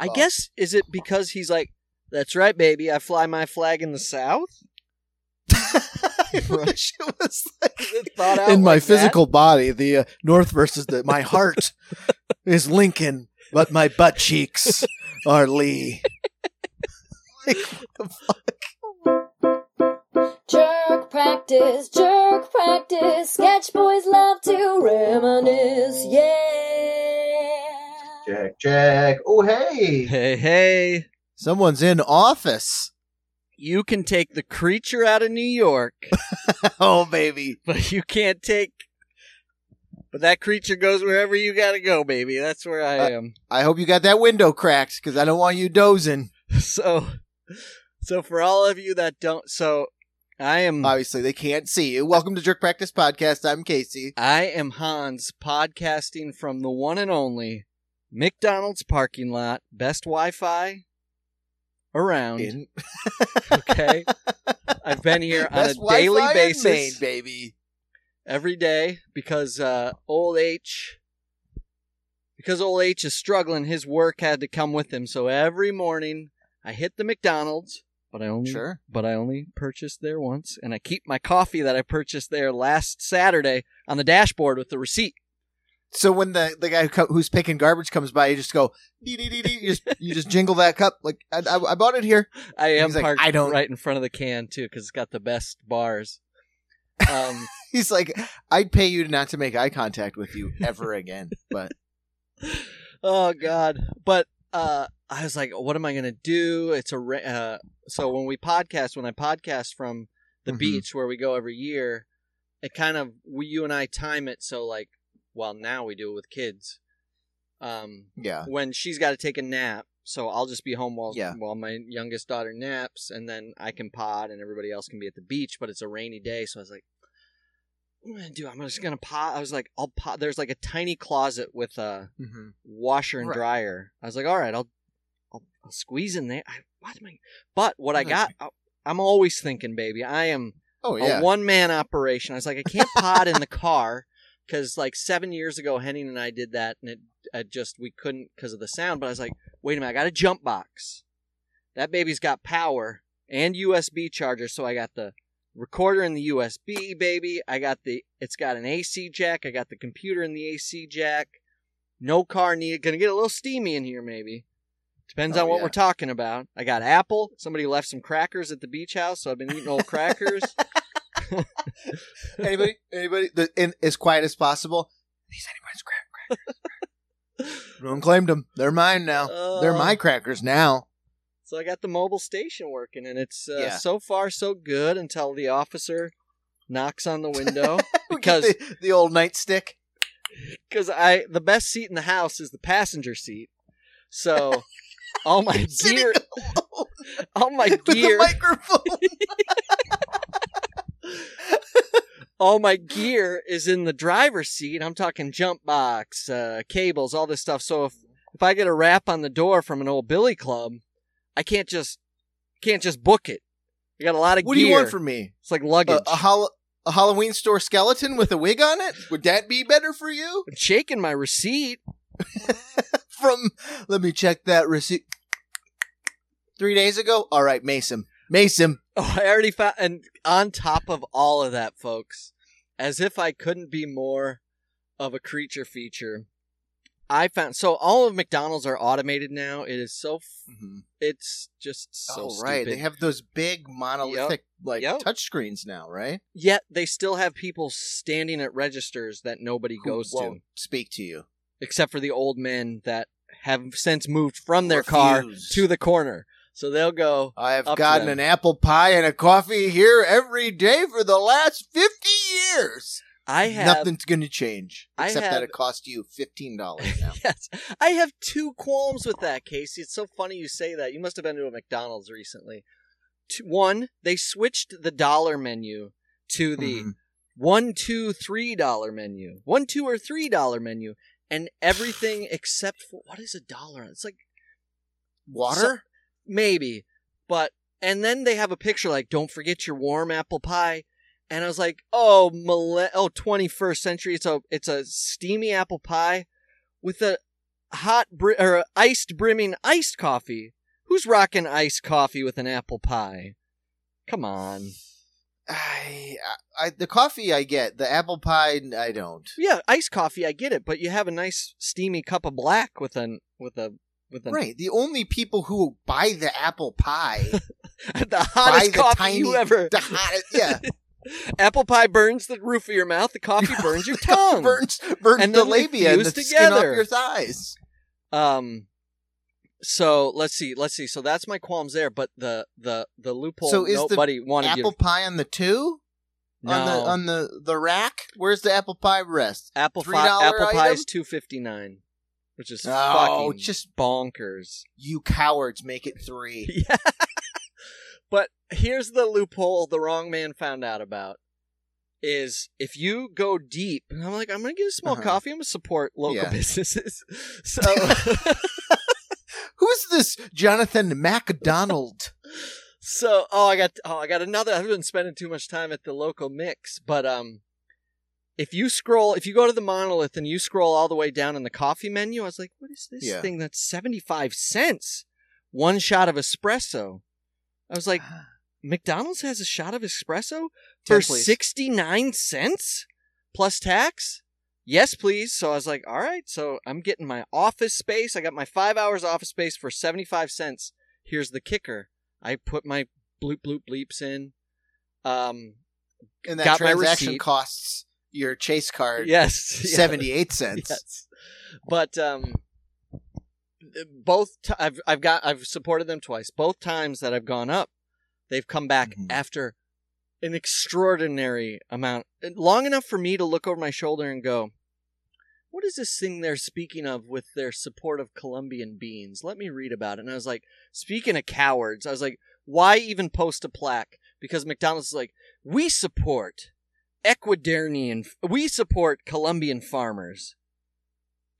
I guess, is it because he's like, that's right, baby, I fly my flag in the South? I wish it was like thought out in my physical body, the North versus the my heart is Lincoln, but my butt cheeks are Lee. Like, what the fuck? Jerk practice, sketch boys love to reminisce, yeah. Jack, Jack, oh hey. Hey, hey. Someone's in office. You can take the creature out of New York. Oh, baby. But you can't take... But that creature goes wherever you gotta go, baby. That's where I am. I hope you got that window cracked, because I don't want you dozing. So for all of you that don't... So, I am... Obviously, they can't see you. Welcome to Jerk Practice Podcast. I'm Casey. I am Hans, podcasting from the one and only McDonald's parking lot. Best Wi-Fi... around. Okay. I've been here on a daily basis. Maine, baby. Every day, because old H is struggling, his work had to come with him. So every morning I hit the McDonald's, but I only purchased there once, and I keep my coffee that I purchased there last Saturday on the dashboard with the receipt. So when the guy who's picking garbage comes by, you just go, dee, dee, dee, dee. You just jingle that cup. Like, I bought it here. I am parked right in front of the can, too, because it's got the best bars. He's like, I'd pay you not to make eye contact with you ever again. But oh, God. But I was like, what am I going to do? It's a so when I podcast from the beach where we go every year, it kind of you and I time it so like. Well, now we do it with kids. Yeah. When she's got to take a nap, so I'll just be home while my youngest daughter naps, and then I can pod, and everybody else can be at the beach. But it's a rainy day, so I was like, "What am I gonna do? I'm just gonna pod." I was like, "I'll pod." There's like a tiny closet with a washer and dryer. I was like, "All right, I'll squeeze in there." I'm always thinking, baby. I am a one-man operation. I was like, I can't pod in the car. Because like 7 years ago, Henning and I did that, and we couldn't because of the sound. But I was like, wait a minute, I got a jump box. That baby's got power and USB charger. So I got the recorder in the USB, baby. It's got an AC jack. I got the computer in the AC jack. No car needed. Going to get a little steamy in here, maybe. Depends on what we're talking about. I got Apple. Somebody left some crackers at the beach house, so I've been eating old crackers. Anybody, in as quiet as possible. These anybody's crackers. No one claimed them. They're mine now. They're my crackers now. So I got the mobile station working, and it's so far so good until the officer knocks on the window because the old nightstick. Because the best seat in the house is the passenger seat. So all my gear, with the microphone. All my gear is in the driver's seat. I'm talking jump box, cables, all this stuff. So if I get a rap on the door from an old billy club, I can't just book it. I got a lot of gear. What do you want from me? It's like luggage. A Halloween store skeleton with a wig on it? Would that be better for you? I'm shaking my receipt. Let me check that receipt. 3 days ago? All right, Mason. Oh, I already found, and on top of all of that, folks, as if I couldn't be more of a creature feature, I found, so all of McDonald's are automated now. It is so, it's just so right. Stupid. They have those big monolithic, touchscreens now, right? Yet they still have people standing at registers that nobody goes to. Speak to you. Except for the old men that have since moved from their car to the corner. So they'll go. I have gotten an apple pie and a coffee here every day for the last 50 years. Nothing's going to change except that it costs you $15 now. Yes, I have two qualms with that, Casey. It's so funny you say that. You must have been to a McDonald's recently. One, they switched the dollar menu to the $1, $2, or $3 menu, and everything except for what is $1? It's like water. Maybe, and then they have a picture like, don't forget your warm apple pie. And I was like, 21st century. It's a steamy apple pie with a iced brimming iced coffee. Who's rocking iced coffee with an apple pie? Come on. The coffee I get, the apple pie I don't. Yeah, iced coffee I get it, but you have a nice steamy cup of black with a right. The only people who buy the apple pie, the hottest coffee you ever. The hottest, yeah. Apple pie burns the roof of your mouth. The coffee burns your tongue. burns the labia and the skin off your thighs. So let's see. So that's my qualms there. But the loophole. So is nobody the apple pie on the two? No. On the rack. Where's the apple pie rest? Apple pie is $2.59, which is fucking just bonkers. You cowards, make it $3. Yeah. But here's the loophole the wrong man found out about is if you go deep, and I'm like, I'm going to get a small coffee. I'm going to support local businesses. So who's this Jonathan MacDonald? So, I got another. I've been spending too much time at the local mix, but if you go to the monolith and you scroll all the way down in the coffee menu, I was like, what is this thing that's 75 cents? One shot of espresso. I was like, McDonald's has a shot of espresso for 69 cents plus tax? Yes, please. So I was like, all right. So I'm getting my office space. I got my 5 hours office space for 75 cents. Here's the kicker. I put my bloop, bloop, bleeps in. And that got transaction costs your Chase card 78 cents. Yes. But I've supported them twice. Both times that I've gone up, they've come back after an extraordinary amount, long enough for me to look over my shoulder and go, "What is this thing they're speaking of with their support of Colombian beans? Let me read about it." And I was like, "Speaking of cowards," I was like, "Why even post a plaque?" Because McDonald's is like, "We support Colombian farmers,"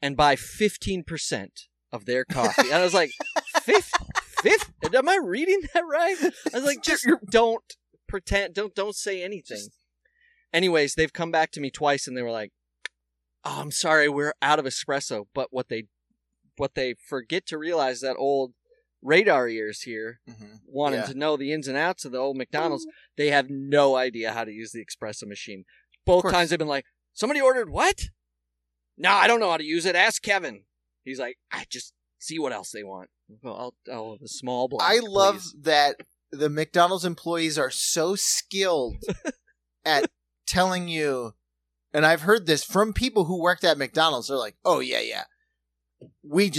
and by 15%. Of their coffee. And I was like, fifth? Am I reading that right? I was like, just don't pretend. Don't say anything. Anyways, they've come back to me twice and they were like, "Oh, I'm sorry. We're out of espresso." But what they forget to realize, that old radar ears here wanting to know the ins and outs of the old McDonald's. They have no idea how to use the espresso machine. Both times they've been like, "Somebody ordered what?" "No, I don't know how to use it. Ask Kevin." He's like, "I just see what else they want. I'll have a small block." I love that the McDonald's employees are so skilled at telling you, and I've heard this from people who worked at McDonald's. They're like, "Oh yeah, we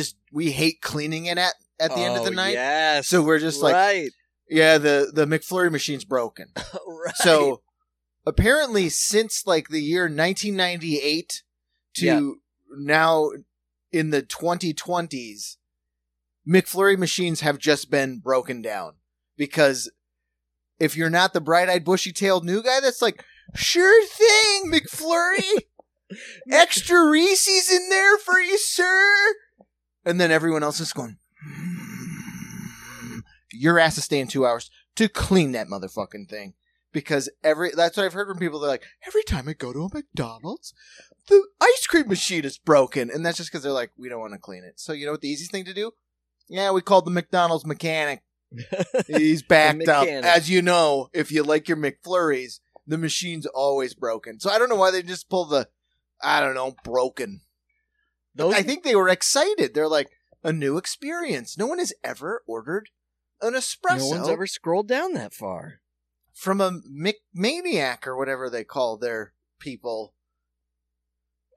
hate cleaning it at the end of the night. Yes, so we're just like, yeah, the McFlurry machine's broken." Right. So apparently, since like the year 1998 to now. In the 2020s, McFlurry machines have just been broken down, because if you're not the bright-eyed, bushy-tailed new guy that's like, "Sure thing, McFlurry, extra Reese's in there for you, sir," and then everyone else is going, "Your ass is staying 2 hours to clean that motherfucking thing," because that's what I've heard from people. They're like, "Every time I go to a McDonald's, the ice cream machine is broken," and that's just because they're like, "We don't want to clean it." So you know what the easiest thing to do? Yeah, we called the McDonald's mechanic. He's backed up. As you know, if you like your McFlurries, the machine's always broken. So I don't know why they just pull the, I don't know, broken. I think they were excited. They're like, a new experience. No one has ever ordered an espresso. No one's ever scrolled down that far. From a McManiac or whatever they call their people.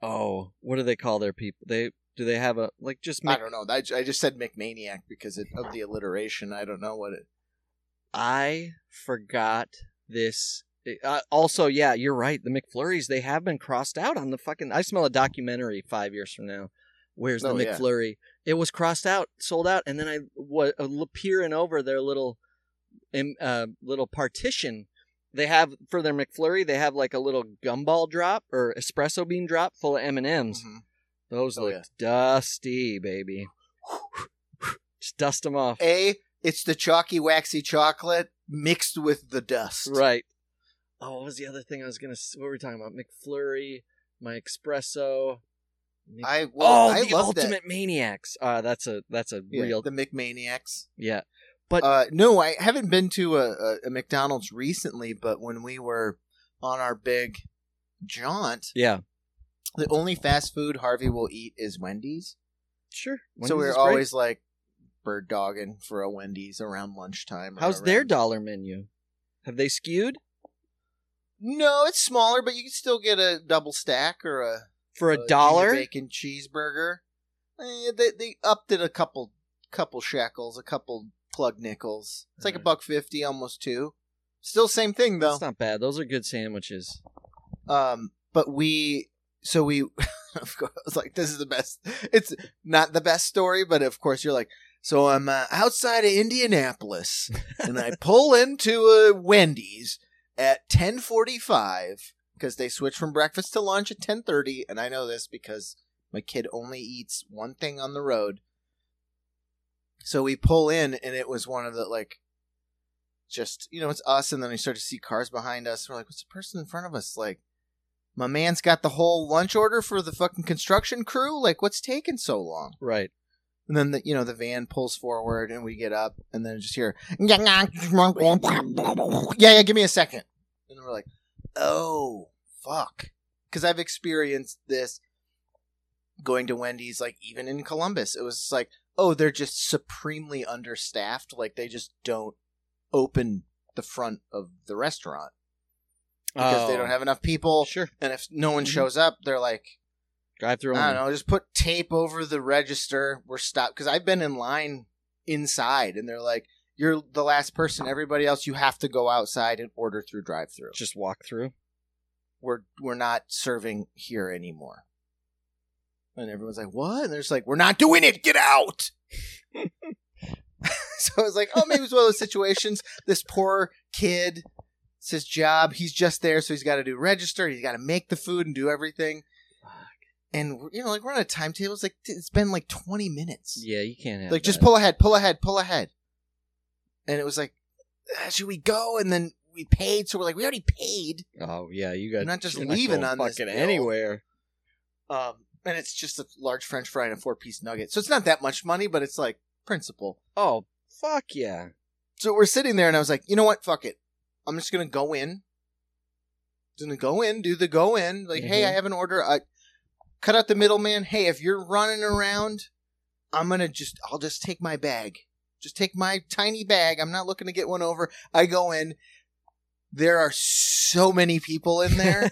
Oh, what do they call their people? Do they have a, like, just... I don't know. I just said McManiac because of the alliteration. I don't know what it... I forgot this. Also, yeah, you're right. The McFlurries, they have been crossed out on the fucking... I smell a documentary 5 years from now. Where's the McFlurry? Yeah. It was crossed out, sold out, and then I was peering over their little partition. They have, for their McFlurry, they have like a little gumball drop or espresso bean drop full of M&Ms. Those look dusty, baby. Just dust them off. It's the chalky, waxy chocolate mixed with the dust. Right. Oh, what was the other thing I was going to... What were we talking about? McFlurry, my espresso. I love the Ultimate Maniacs. That's real the McManiacs. Yeah, but no, I haven't been to a McDonald's recently. But when we were on our big jaunt, yeah, the only fast food Harvey will eat is Wendy's. Sure. Wendy's so we're always great. Like bird dogging for a Wendy's around lunchtime. How's their dollar menu? Have they skewed? No, it's smaller, but you can still get a double stack or a $1 bacon cheeseburger. They upped it a couple shekels, a couple plug nickels. It's like $1.50, almost $2. Still same thing though. That's not bad. Those are good sandwiches. But we of course, I was like, this is the best. It's not the best story, but of course you're like, so I'm outside of Indianapolis and I pull into a Wendy's at 10:45 because they switch from breakfast to lunch at 10:30. And I know this because my kid only eats one thing on the road. So we pull in and it was one of the, like, just, you know, it's us. And then we start to see cars behind us. We're like, what's the person in front of us? Like, my man's got the whole lunch order for the fucking construction crew. Like, what's taking so long? Right. And then, the van pulls forward and we get up and then just hear, yeah, give me a second. And we're like, oh, fuck. Because I've experienced this going to Wendy's, like, even in Columbus. It was like, oh, they're just supremely understaffed. Like, they just don't open the front of the restaurant because they don't have enough people. Sure. And if no one shows up, they're like, drive-through. I don't know. Just put tape over the register. We're stopped. Because I've been in line inside, and they're like, "You're the last person. Everybody else, you have to go outside and order through drive-through. Just walk through. We're not serving here anymore." And everyone's like, "What?" And they're just like, "We're not doing it. Get out." So I was like, "Oh, maybe it's one of those situations." This poor kid, it's his job. He's just there, so he's got to do register. He's got to make the food and do everything. And, we're on a timetable. It's like, it's been like 20 minutes. Yeah, you can't have like, that. Just pull ahead. And it was like, should we go? And then we paid. So we're like, we already paid. Oh, yeah. We're not just leaving not on this fucking anywhere. And it's just a large French fry and a 4-piece nugget. So it's not that much money, but it's like principle. Oh, fuck yeah. So we're sitting there and I was like, you know what? Fuck it. I'm just going to go in. Do the go in. Like, hey, I have an order. Cut out the middleman. Hey, if you're running around, I'll just take my bag. Just take my tiny bag. I'm not looking to get one over. I go in. There are so many people in there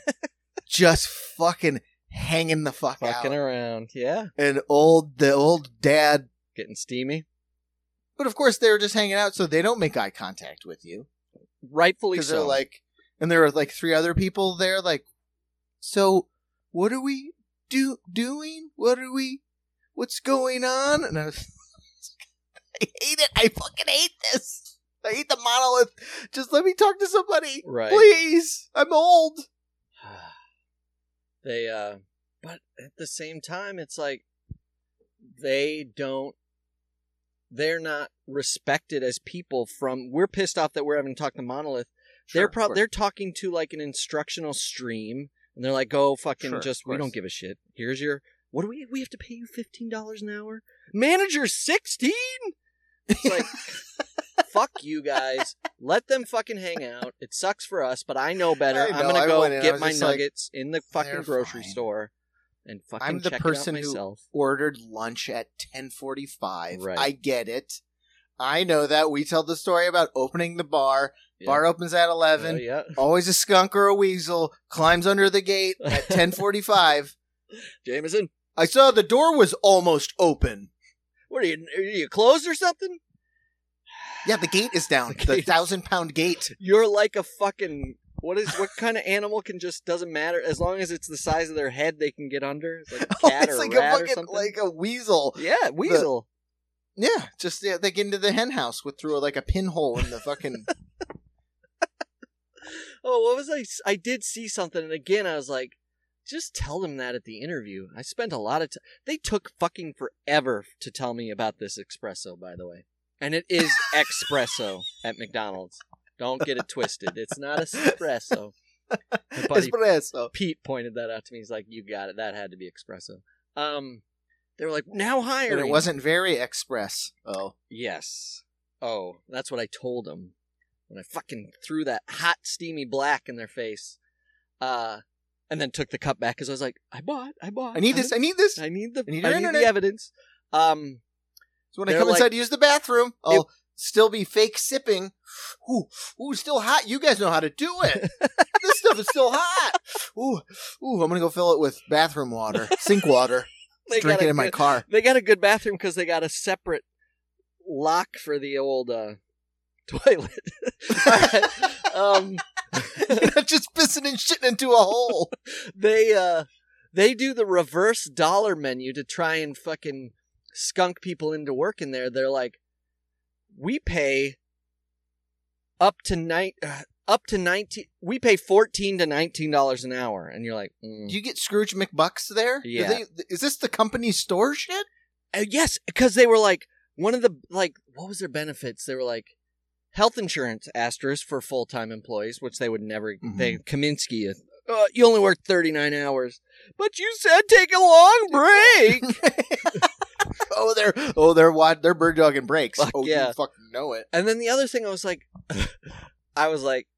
just fucking hanging the fuck out. Fucking around, yeah. And the old dad. Getting steamy. But of course, they're just hanging out so they don't make eye contact with you. Rightfully so. Because they're like, and there are like 3 other people there like, so what are we doing? What's going on? And I hate it. I fucking hate this. I hate the monolith. Just let me talk to somebody. Right. Please. I'm old. They, but at the same time, it's like they're not respected as people we're pissed off that we're having to talk to monolith. Sure, they're talking to like an instructional stream. And they're like, go fucking we don't give a shit. Here's your, what do we have to pay you $15 an hour? Manager 16? It's like, fuck you guys. Let them fucking hang out. It sucks for us, but I know better. I'm going to go get my nuggets in the fucking grocery store and fucking check it out myself. I'm the person who ordered lunch at 10:45. Right. I get it. I know that. We tell the story about opening the bar. Yeah. Bar opens at 11. Yeah. Always a skunk or a weasel climbs under the gate at 10:45. Jameson, I saw the door was almost open. What are you closed or something? Yeah, the gate is down. The 1,000-pound gate. You're like a fucking what kind of animal can just doesn't matter as long as it's the size of their head they can get under. It's like a cat or like rat a fucking, or something. Like a weasel. Yeah, weasel. They get into the hen house through like a pinhole in the fucking. Oh, what was I did see something, and again, I was like, just tell them that at the interview. I spent a lot of time. They took fucking forever to tell me about this espresso, by the way. And it is espresso at McDonald's. Don't get it twisted. It's not espresso. My buddy Pete pointed that out to me. He's like, you got it. That had to be espresso. They were like, now hiring. But it wasn't very express. Oh. Yes. Oh, that's what I told them when I fucking threw that hot, steamy black in their face. And then took the cup back because I was like, I bought. I need the evidence. So when I come inside to use the bathroom, I'll still be fake sipping. Ooh, still hot. You guys know how to do it. This stuff is still hot. Ooh, I'm going to go fill it with bathroom water, sink water, drink it in my car. They got a good bathroom because they got a separate lock for the old toilet. You're not just pissing and shitting into a hole. They do the reverse dollar menu to try and fucking skunk people into working there. They're like, we pay $14 to $19 an hour, and you're like, do you get Scrooge McBucks there? Yeah, is this the company store shit? Yes, because they were like one of the what was their benefits? They were like. Health insurance asterisk for full-time employees, which they would never, they Kaminsky, you only work 39 hours, but you said take a long break. They're bird dogging breaks. You fucking know it. And then the other thing I was like,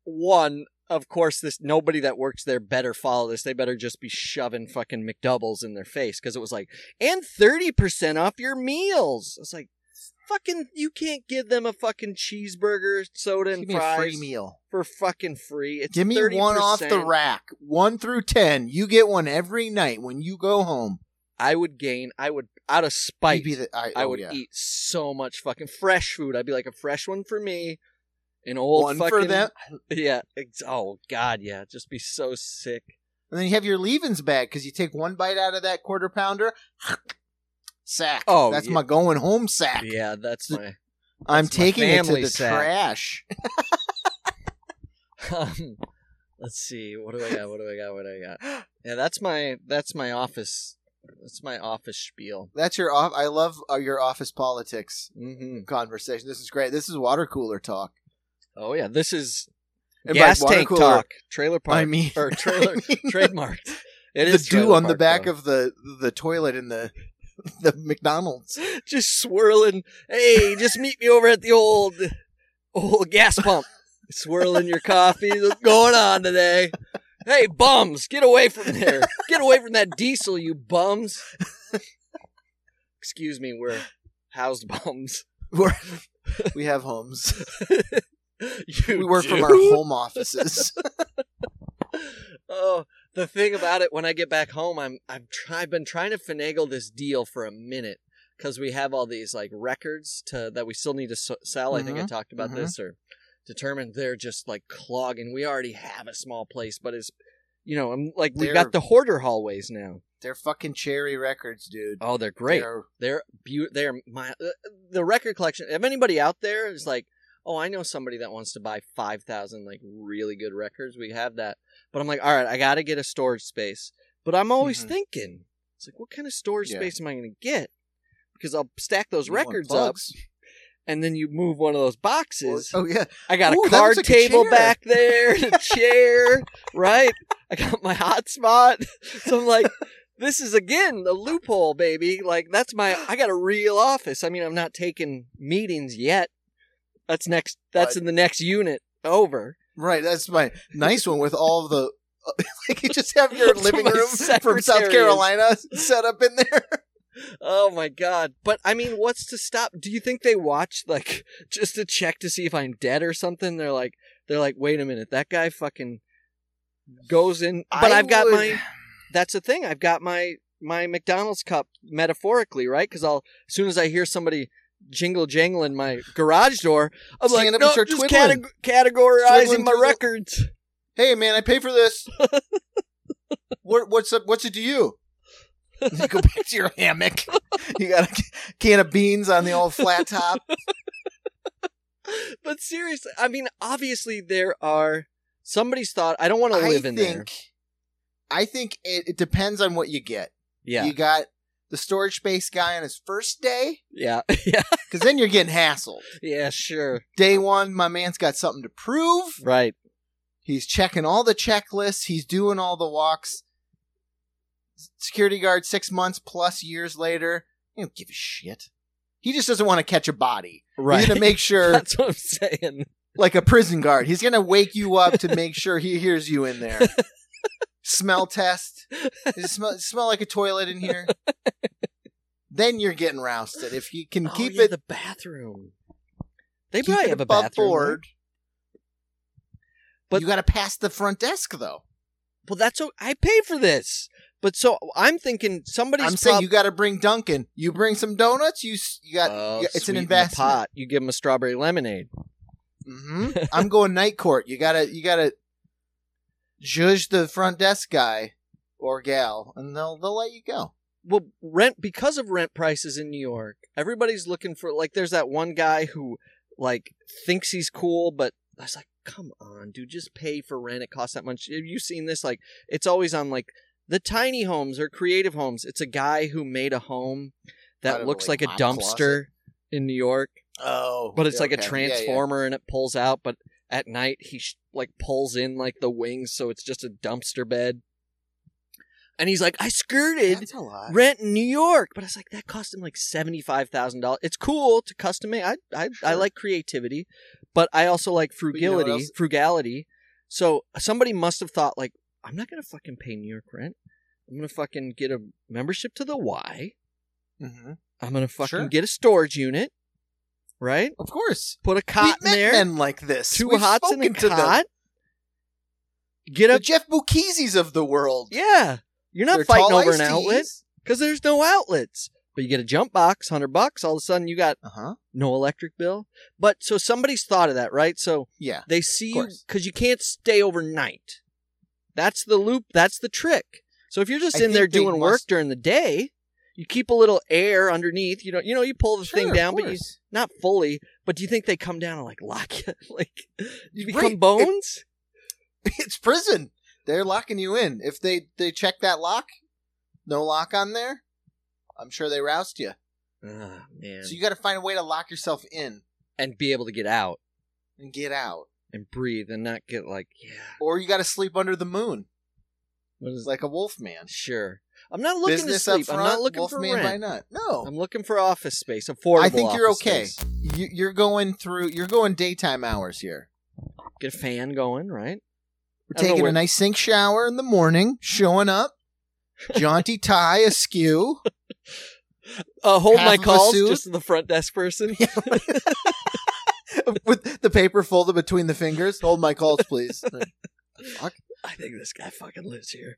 one, of course, nobody that works there better follow this. They better just be shoving fucking McDoubles in their face. Cause it was like, and 30% off your meals. It's like, fucking, you can't give them a fucking cheeseburger, soda, and fries. Give me a free meal. For fucking free. It's give me 30%. One off the rack. 1 through 10. You get one every night when you go home. I would, out of spite, eat so much fucking fresh food. I'd be like, a fresh one for me, an old one fucking. One for them? Yeah. Oh, God, yeah. Just be so sick. And then you have your leavings bag because you take one bite out of that quarter pounder. Sack. Oh, that's my going home sack. Yeah, that's my. I'm taking it to the trash. Let's see. What do I got? Yeah, that's my office. That's my office spiel. That's your off. I love your office politics conversation. This is great. This is water cooler talk. Oh yeah, this is gas tank talk. Trailer park. I mean, or trailer trademarked. It is the dew on the back of the toilet in the McDonald's. Just swirling. Hey, just meet me over at the old gas pump. Swirling your coffee. What's going on today? Hey, bums, get away from there. Get away from that diesel, you bums. Excuse me, we're housed bums. We have homes. We work from our home offices. Oh, the thing about it, when I get back home, I've been trying to finagle this deal for a minute because we have all these like records that we still need to sell. I think I talked about this or determined they're just like clogging. We already have a small place, but it's, you know, I'm like, we got the hoarder hallways now. They're fucking cherry records, dude. Oh, they're great. They're my the record collection. If anybody out there is like, oh, I know somebody that wants to buy 5,000 like really good records, we have that. But I'm like, all right, I got to get a storage space. But I'm always thinking, it's like, what kind of storage space am I going to get? Because I'll stack those records up, and then you move one of those boxes. Oh, yeah. I got a card table back there, a chair, right? I got my hotspot. So I'm like, this is, again, the loophole, baby. Like, I got a real office. I mean, I'm not taking meetings yet. That's in the next unit over. Right, that's my nice one with all the, you just have your living room from South Carolina set up in there. Oh my God. But I mean, what's to stop? Do you think they watch like just to check to see if I'm dead or something? They're like, wait a minute, that guy fucking goes in. But that's the thing. I've got my McDonald's cup metaphorically, right? Because as soon as I hear somebody jingle jangling my garage door, I'm like, no, just categorizing my records. Hey man, I pay for this. What's up? What's it to you? You go back to your hammock. You got a can of beans on the old flat top. But seriously, I mean, obviously somebody's thought, I don't want to live in there. I think it depends on what you get. Yeah. You got the storage space guy on his first day. Yeah. Because then you're getting hassled. Yeah, sure. Day one, my man's got something to prove. Right. He's checking all the checklists. He's doing all the walks. security guard 6 months plus years later. I don't give a shit. He just doesn't want to catch a body. Right. He's going to make sure. That's what I'm saying. Like a prison guard. He's going to wake you up to make sure he hears you in there. Smell test. Does it smell like a toilet in here? Then you're getting rousted. If you can keep it. The bathroom. They probably have a bathroom. Board. But you got to pass the front desk, though. Well, that's what I pay for this. But so I'm thinking somebody's. I'm saying you got to bring Dunkin'. You bring some donuts. You got it's an investment. In the pot. You give them a strawberry lemonade. Mm-hmm. I'm going night court. You gotta judge the front desk guy or gal, and they'll let you go. Well, because of rent prices in New York, everybody's looking for like. There's that one guy who like thinks he's cool, but I was like, come on, dude, just pay for rent. It costs that much. Have you seen this? Like, it's always on like. The tiny homes or creative homes. It's a guy who made a home that looks like a dumpster in New York. Oh. But it's like a transformer and it pulls out. But at night, he pulls in like the wings. So it's just a dumpster bed. And he's like, I skirted rent in New York. But I was like, that cost him like $75,000. It's cool to custom make. I like creativity, but I also like frugality. So somebody must have thought like, I'm not going to fucking pay New York rent. I'm going to fucking get a membership to the Y. Mm-hmm. I'm going to fucking get a storage unit. Right? Of course. Put a cot in there. Men like this. Two hots in a cot. Get the Jeff Bukiese's of the world. Yeah. You're not fighting over an outlet because there's no outlets. But you get a jump box, $100. All of a sudden you got no electric bill. But so somebody's thought of that, right? So they see you because you can't stay overnight. That's the loop. That's the trick. So if you're just in there doing work during the day, you keep a little air underneath. You know, you pull the thing down, but not fully. But do you think they come down and like lock you? Like you become bones? It's prison. They're locking you in. If they check that lock, no lock on there, I'm sure they roust you. Oh, man. So you got to find a way to lock yourself in. And be able to get out. And get out. And breathe and not get like, Or you got to sleep under the moon. Like a wolf man. Sure. I'm not looking business to sleep. Front, I'm not looking for rent. Why not? No. I'm looking for office space, affordable office I think you're okay. Space. You're going daytime hours here. Get a fan going, right? We're taking a nice sink shower in the morning, showing up, jaunty tie askew. Hold my calls, just the front desk person. With the paper folded between the fingers. Hold my calls, please. Fuck. I think this guy fucking lives here.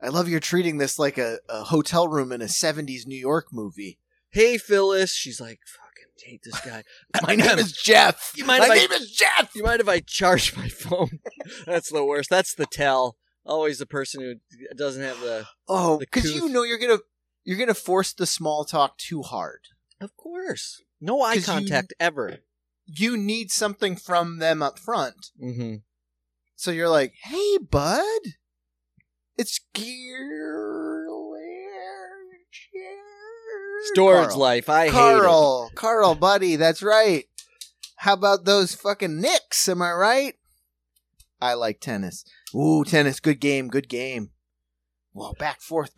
I love you're treating this like a hotel room in a 70s New York movie. Hey, Phyllis. She's like, fucking hate this guy. My name is Jeff. You mind if I charge my phone? That's the worst. That's the tell. Always the person who doesn't have the... Oh, because you know you're gonna force the small talk too hard. Of course. No eye contact ever. You need something from them up front. Mm-hmm. So you're like, hey, bud, it's storage life. I hate it. Carl, buddy, that's right. How about those fucking Knicks? Am I right? I like tennis. Ooh, tennis, good game. Well, back, forth,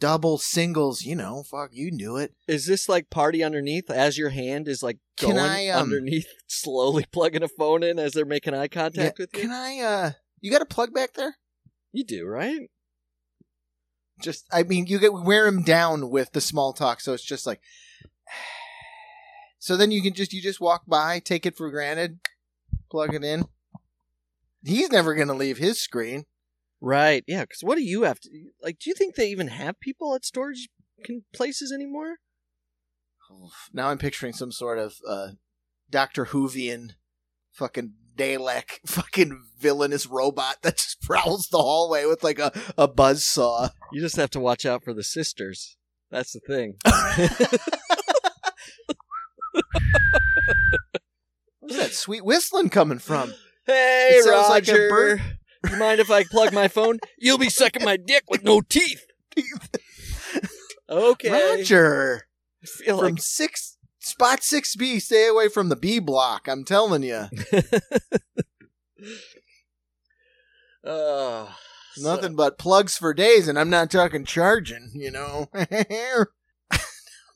double, singles, you know, fuck, you can do it. Is this like party underneath as your hand is like going underneath, slowly plugging a phone in as they're making eye contact with you? Can I, you got a plug back there? You do, right? Just, I mean, wear him down with the small talk, so it's just like, so then you just walk by, take it for granted, plug it in. He's never going to leave his screen. Right, yeah, because what do you have to... Like, do you think they even have people at storage places anymore? Now I'm picturing some sort of Dr. Whovian fucking Dalek fucking villainous robot that just prowls the hallway with like a buzzsaw. You just have to watch out for the sisters. That's the thing. Where's that sweet whistling coming from? Hey, it sounds Roger! Like a bird. You mind if I plug my phone? You'll be sucking my dick with no teeth. Okay. Roger. I feel from like... spot 6B, stay away from the B block. I'm telling you. Nothing but plugs for days, and I'm not talking charging, you know.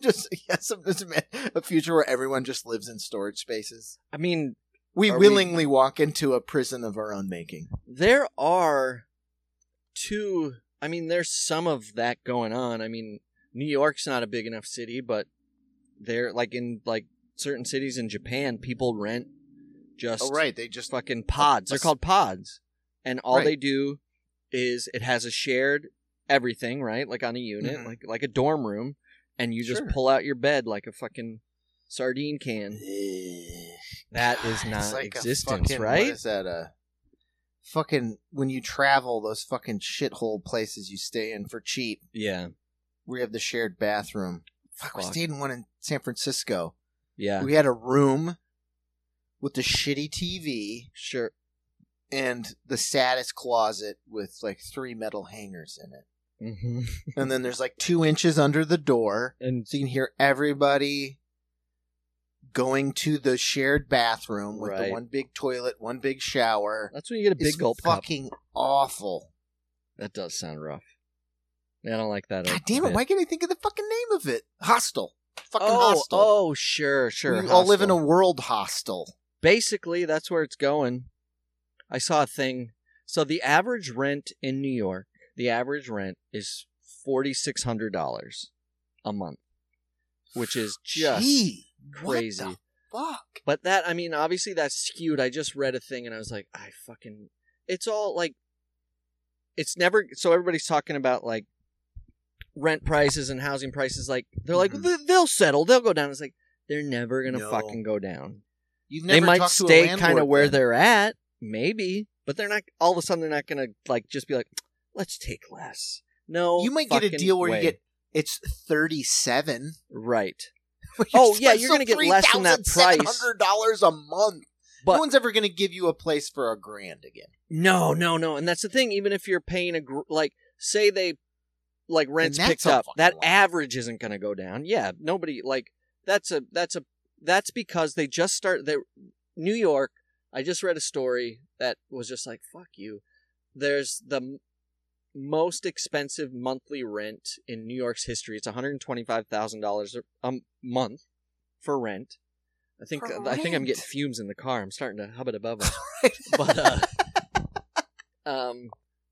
Just a future where everyone just lives in storage spaces. I mean, we willingly walk into a prison of our own making. There are two. I mean, there's some of that going on. I mean, New York's not a big enough city, but there, like in like certain cities in Japan, people rent just they just fucking pods. They're called pods, and all they do is it has a shared everything, right? Like on a unit, like a dorm room. And you just pull out your bed like a fucking sardine can. That is not like existence, fucking, right? What is that? Fucking when you travel, those fucking shithole places you stay in for cheap. Yeah. We have the shared bathroom. Fuck, we stayed in one in San Francisco. Yeah. We had a room with the shitty TV. Sure. And the saddest closet with like 3 metal hangers in it. Mm-hmm. And then there's like 2 inches under the door, and so you can hear everybody going to the shared bathroom with the one big toilet, one big shower. That's when you get a big gulp cup. It's fucking awful. That does sound rough. I don't like that. God damn it! Why can't I think of the fucking name of it? Hostel. Fucking hostel. Oh, sure. We all live in a world hostel. Basically, that's where it's going. I saw a thing. So the average rent in New York. The average rent is $4,600 a month, which is just crazy. What the fuck? But that, I mean, obviously that's skewed. I just read a thing and I was like, it's all like, it's never, so everybody's talking about like rent prices and housing prices. Like, they're like, they'll settle, they'll go down. It's like, they're never going to fucking go down. You've never talked to a landlord. They might stay kind of where they're at, maybe, but they're not, all of a sudden, they're not going to like just be like, let's take less. No, you might get a deal where you get it's $37. Right. Oh yeah, you're gonna get less than that price. $700 a month. But no one's ever gonna give you a place for a grand again. No. And that's the thing. Even if you're paying like, say they like rent's picked up, that average isn't gonna go down. Yeah, nobody like that's because they just started. New York. I just read a story that was just like, fuck you. There's the most expensive monthly rent in New York's history. It's $125,000 a month for rent. I think I'm getting fumes in the car. I'm starting to hub it above us. But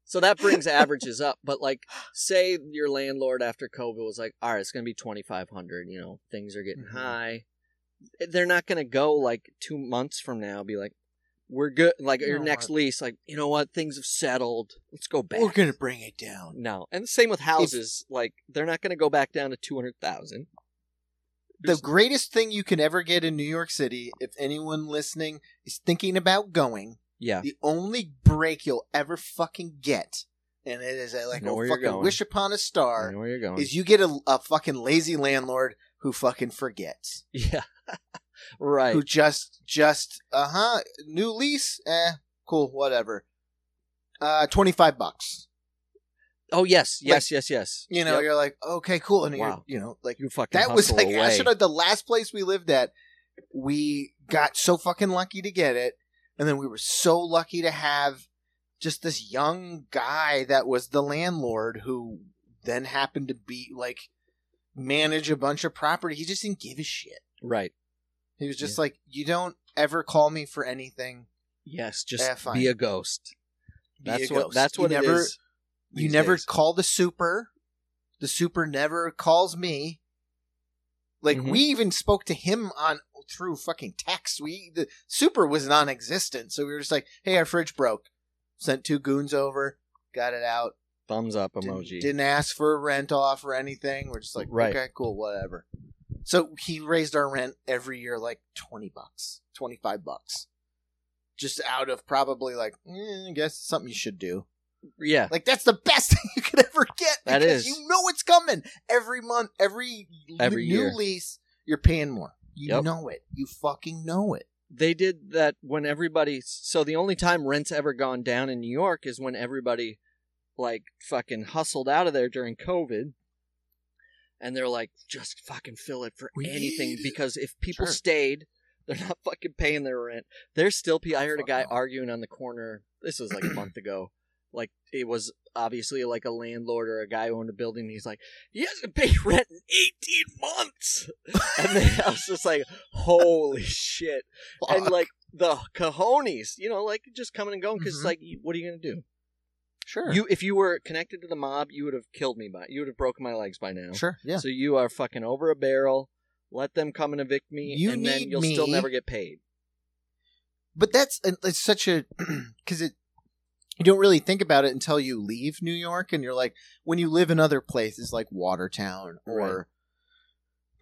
so that brings averages up. But like, say your landlord after COVID was like, all right, it's going to be $2,500. You know, things are getting high. They're not going to go like 2 months from now be like, we're good. Like, your next lease, like, you know what? Things have settled. Let's go back. We're going to bring it down. No. And the same with houses. Like, they're not going to go back down to $200,000. The greatest thing you can ever get in New York City, if anyone listening is thinking about going, the only break you'll ever fucking get, and it is like a fucking wish upon a star, is you get a fucking lazy landlord who fucking forgets. Yeah. Right. Who just new lease, cool, whatever. $25. Oh yes. You know, you're like, okay, cool. And you know, like, you fucking that was like away. I should have, the last place we lived at, we got so fucking lucky to get it, and then we were so lucky to have just this young guy that was the landlord, who then happened to be like manage a bunch of property. He just didn't give a shit. Right. He was just like, you don't ever call me for anything. Yes, just be a ghost. That's what it is. You never call the super. The super never calls me. Like, we even spoke to him through fucking text. The super was non-existent, so we were just like, hey, our fridge broke. Sent 2 goons over, got it out. Thumbs up emoji. Didn't ask for a rent off or anything. We're just like, okay, cool, whatever. So he raised our rent every year like $20, $25, just out of probably like, I guess it's something you should do. Yeah. Like, that's the best thing you could ever get. That is. You know it's coming. Every month, every new year. Lease, you're paying more. You know it. You fucking know it. They did that when everybody, so the only time rent's ever gone down in New York is when everybody like fucking hustled out of there during COVID. And they're like, just fucking fill it for anything, because if people stayed, they're not fucking paying their rent. There's still I heard a guy arguing on the corner. This was like a month ago. Like, it was obviously like a landlord or a guy who owned a building, and he's like, he hasn't paid rent in 18 months. And then I was just like, holy shit. Fuck. And like the cojones, you know, like just coming and going, because it's like, what are you going to do? Sure. If you were connected to the mob, you would have killed me you would have broken my legs by now. Sure, yeah. So you are fucking over a barrel. Let them come and evict me, and then you'll still never get paid. But it's such a, because you don't really think about it until you leave New York, and you're like, when you live in other places like Watertown or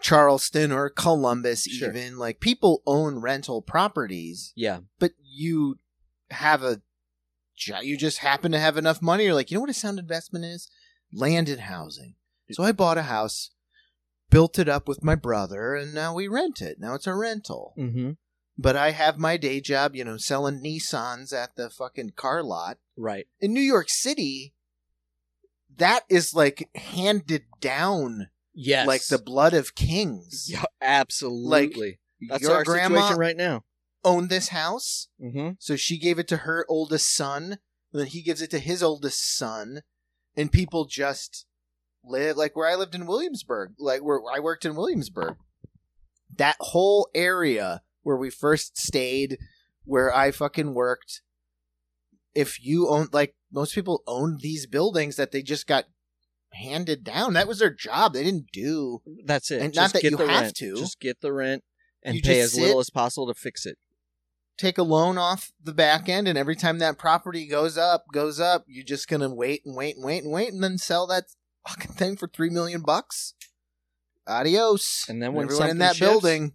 Charleston or Columbus, even, like, people own rental properties. Yeah. But you have you just happen to have enough money. You're like, you know what a sound investment is? Land and housing. So I bought a house, built it up with my brother, and now we rent it. Now it's a rental. Mm-hmm. But I have my day job, you know, selling Nissans at the fucking car lot. Right. In New York City, that is like handed down. Yes. Like the blood of kings. Yeah, absolutely. Like, that's our situation right now. Owned this house, so she gave it to her oldest son, and then he gives it to his oldest son, and people just live, like where I lived in Williamsburg, like where I worked in Williamsburg, that whole area where we first stayed, where I fucking worked, if you own, like most people own these buildings that they just got handed down, that was their job, they didn't do, that's it, and just not that you have rent. To just get the rent and you pay as little as possible to fix it. Take a loan off the back end, and every time that property goes up, you're just going to wait, and then sell that fucking thing for $3 million. Adios. And then when everyone in that building,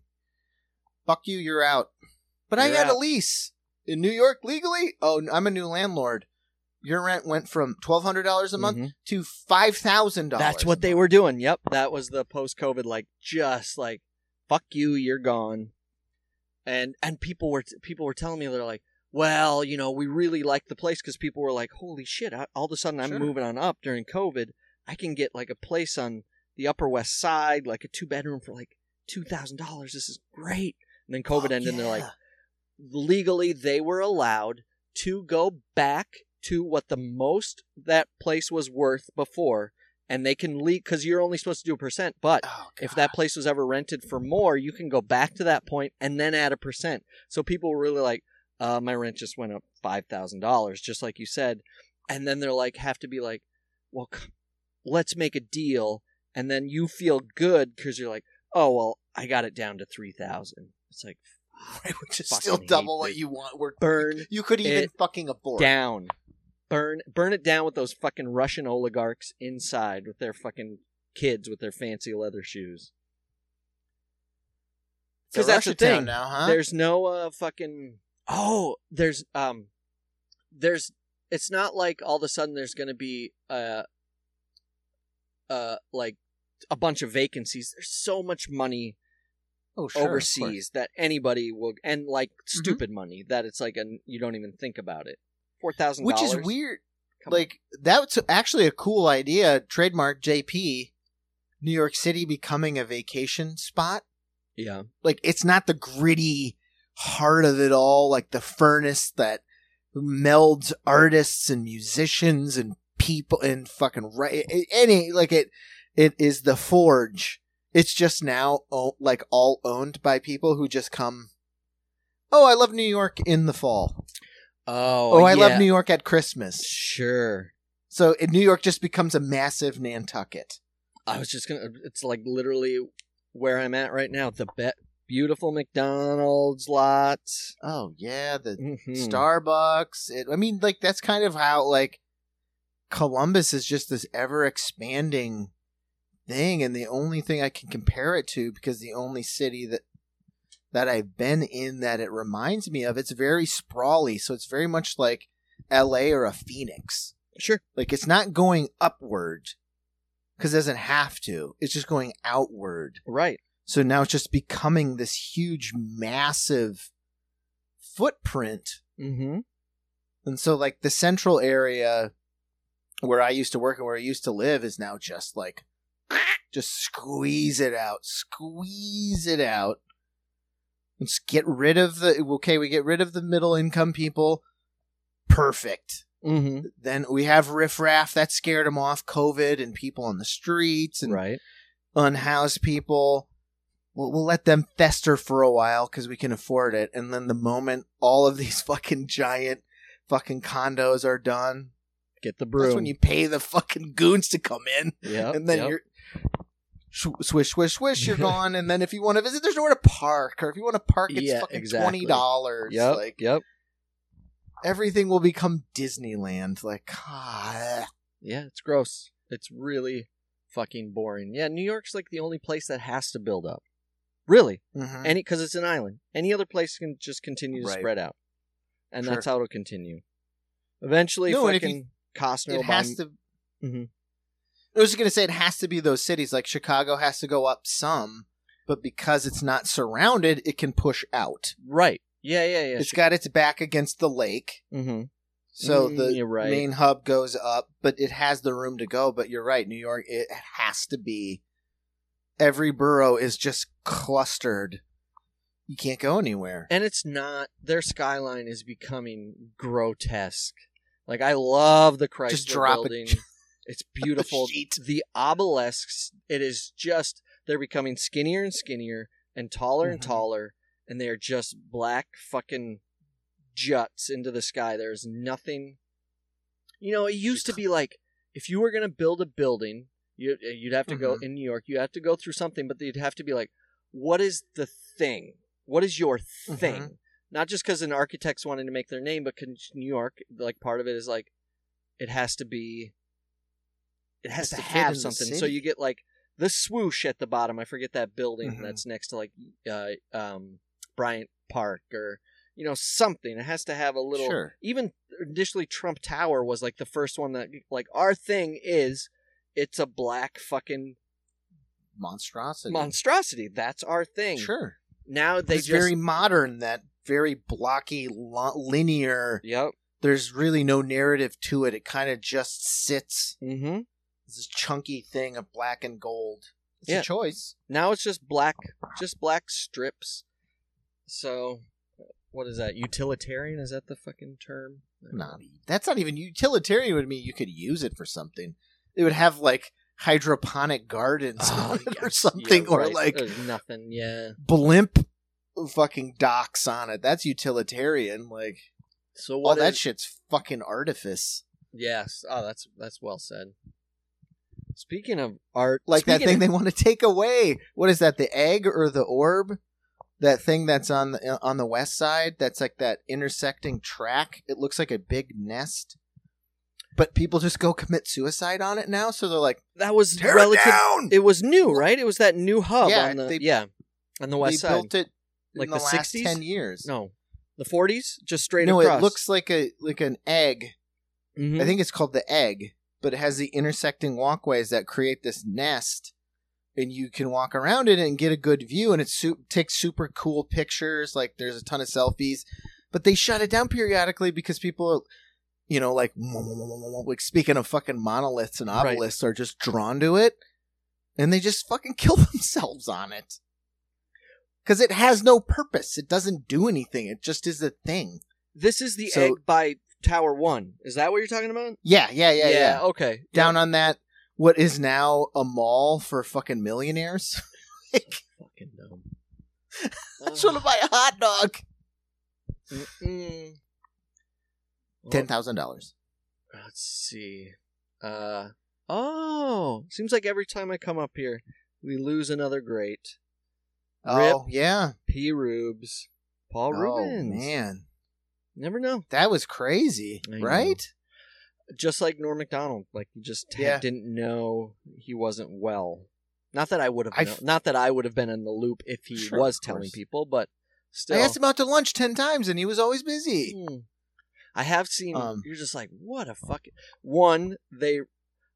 fuck you, you're out. But I had a lease in New York legally. Oh, I'm a new landlord. Your rent went from $1,200 a month to $5,000. That's what they were doing. Yep. That was the post-COVID, like, just like, fuck you, you're gone. And people were telling me, they're like, well, you know, we really like the place, because people were like, holy shit, all of a sudden I'm moving on up during COVID. I can get like a place on the Upper West Side, like a 2-bedroom for like $2,000. This is great. And then COVID ended, and they're like, legally they were allowed to go back to what the most that place was worth before. And they can leak, because you're only supposed to do a %. But if that place was ever rented for more, you can go back to that point and then add a %. So people were really like, my rent just went up $5,000, just like you said. And then they're like, have to be like, well, let's make a deal. And then you feel good because you're like, oh, well, I got it down to $3,000. It's like, I would just still double what you want. You could even fucking abort. Down. Burn it down with those fucking Russian oligarchs inside with their fucking kids with their fancy leather shoes. Because that's the thing. Now, huh? There's no fucking... Oh, there's... It's not like all of a sudden there's going to be like a bunch of vacancies. There's so much money overseas that anybody will... And like stupid money that it's like you don't even think about it. $4,000. Which is weird. Like, that's actually a cool idea. Trademark JP, New York City becoming a vacation spot. Yeah. Like, it's not the gritty heart of it all, like the furnace that melds artists and musicians and people and fucking it is the forge. It's just now like all owned by people who just come, oh, I love New York in the fall. Oh, I love New York at Christmas. Sure. So New York just becomes a massive Nantucket. I was just gonna. It's like literally where I'm at right now. The beautiful McDonald's lot. Oh yeah, the Starbucks. I mean, like that's kind of how like Columbus is just this ever expanding thing, and the only thing I can compare it to, because the only city that I've been in that it reminds me of, it's very sprawly, so it's very much like L.A. or a Phoenix. Sure. Like, it's not going upward, because it doesn't have to. It's just going outward. Right. So now it's just becoming this huge, massive footprint. Mm-hmm. And so, like, the central area where I used to work and where I used to live is now just, like, just squeeze it out. Let's get rid of we get rid of the middle income people. Perfect. Mm-hmm. Then we have riffraff that scared him off COVID and people on the streets and right. unhoused people. We'll let them fester for a while because we can afford it. And then the moment all of these fucking giant fucking condos are done, get the broom. That's when you pay the fucking goons to come in. Yep, and then yep. you're swish, swish, swish, you're gone. And then if you want to visit, there's nowhere to park. Or if you want to park, it's fucking exactly. $20. Yep, like, yep. Everything will become Disneyland. Like, ah. Yeah, it's gross. It's really fucking boring. Yeah, New York's like the only place that has to build up. Really. Mm-hmm. Any, because it's an island. Any other place can just continue to right. spread out. And sure. that's how it'll continue. Eventually, no, fucking Costco. It has to... Mm-hmm. I was just going to say, it has to be those cities. Like, Chicago has to go up some, but because it's not surrounded, it can push out. Right. Yeah, yeah, yeah. It's got its back against the lake. Mm-hmm. So the right. main hub goes up, but it has the room to go. But you're right, New York, it has to be. Every borough is just clustered. You can't go anywhere. And it's not, their skyline is becoming grotesque. Like, I love the Chrysler just drop Building. It. It's beautiful. The obelisks, it is just, they're becoming skinnier and skinnier and taller mm-hmm. and taller, and they are just black fucking juts into the sky. There's nothing. You know, it used to be like, if you were going to build a building, you'd have to mm-hmm. go, in New York, you'd have to go through something, but you'd have to be like, what is the thing? What is your thing? Mm-hmm. Not just because an architect's wanting to make their name, but New York, like, part of it is like, it has to be. It has to have something. So you get like the swoosh at the bottom. I forget that building mm-hmm. that's next to like Bryant Park or, you know, something. It has to have a little, sure. even initially Trump Tower was like the first one that like our thing is it's a black fucking monstrosity. That's our thing. Sure. Now they it's just very modern, that very blocky, linear. Yep. There's really no narrative to it. It kind of just sits. Mm-hmm. This chunky thing of black and gold. It's yeah. a choice. Now it's just black strips. So, what is that? Utilitarian? Is that the fucking term? No, that's not even utilitarian. Would mean you could use it for something. It would have like hydroponic gardens on it yes. or something, yeah, right. or like there's nothing. Yeah, blimp fucking docks on it. That's utilitarian. Like, so what? All that shit's fucking artifice. Yes. Oh, that's well said. Speaking of art, like that thing they want to take away. What is that? The egg or the orb? That thing that's on the west side. That's like that intersecting track. It looks like a big nest, but people just go commit suicide on it now. So they're like, that was tear it down. It was new, right? It was that new hub. Yeah, on the west side. They built it like in the last 60s? 10 years. No, the 40s, just straight across. No, it looks like an egg. Mm-hmm. I think it's called the egg. But it has the intersecting walkways that create this nest, and you can walk around it and get a good view, and it takes super cool pictures. Like, there's a ton of selfies, but they shut it down periodically because people are, you know, like speaking of fucking monoliths and obelisks right. are just drawn to it, and they just fucking kill themselves on it. Because it has no purpose. It doesn't do anything. It just is a thing. This is the egg by... Tower 1. Is that what you're talking about? Yeah. Okay. Down on that, what is now a mall for fucking millionaires. Like, fucking dumb. I just want to buy a hot dog. $10,000. Let's see. Seems like every time I come up here, we lose another great. Oh, yeah. P. Rubes. Paul Reubens. Oh, man. Never know. That was crazy, right? Just like Norm MacDonald, like you just didn't know he wasn't well. Not that I would have not that I would have been in the loop if he was telling people, but still. I asked him out to lunch 10 times and he was always busy. I have seen you're just like, what a fucking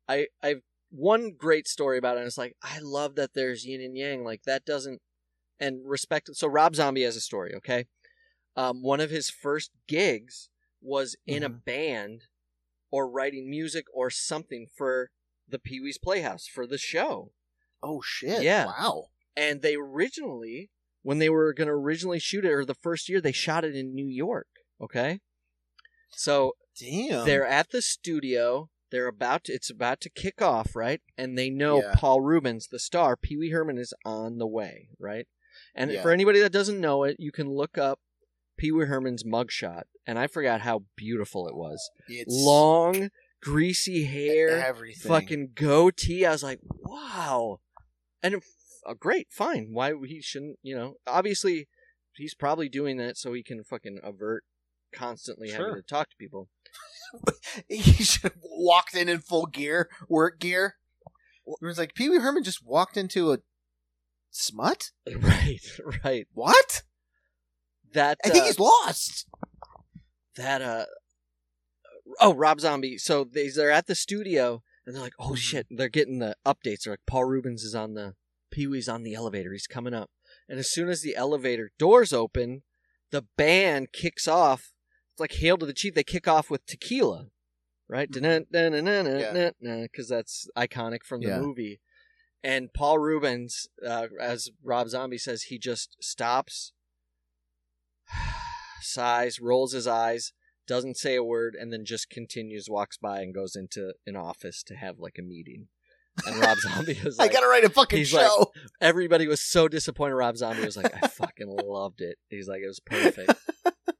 I've one great story about it, and it's like, I love that there's yin and yang, like that doesn't and respect. So Rob Zombie has a story, okay? One of his first gigs was in a band or writing music or something for the Pee-Wee's Playhouse for the show. Oh, shit. Yeah. Wow. And they originally, when they were going to shoot it, or the first year, they shot it in New York. Okay. So Damn. They're at the studio. They're about to, it's about to kick off, right? And they know Paul Reubens, the star, Pee-Wee Herman, is on the way, right? And for anybody that doesn't know it, you can look up Pee-Wee Herman's mugshot, and I forgot how beautiful it was. It's long, greasy hair, everything. Fucking goatee. I was like, wow. And great, fine. Why he shouldn't, you know, obviously he's probably doing that so he can fucking avert constantly having to talk to people. He should have walked in full gear, work gear. It was like Pee-Wee Herman just walked into a smut? Right. What? That I think he's lost. That Rob Zombie. So they're at the studio and they're like, oh shit, they're getting the updates. They're like, Paul Reubens is on the Pee-Wee's on the elevator. He's coming up. And as soon as the elevator doors open, the band kicks off. It's like Hail to the Chief. They kick off with Tequila, right? Because that's iconic from the movie. And Paul Reubens, as Rob Zombie says, he just stops, sighs, rolls his eyes, doesn't say a word, and then just continues, walks by, and goes into an office to have like a meeting. And Rob Zombie was like, I gotta write a fucking show. Like, everybody was so disappointed. Rob Zombie was like, I fucking loved it. He's like, it was perfect.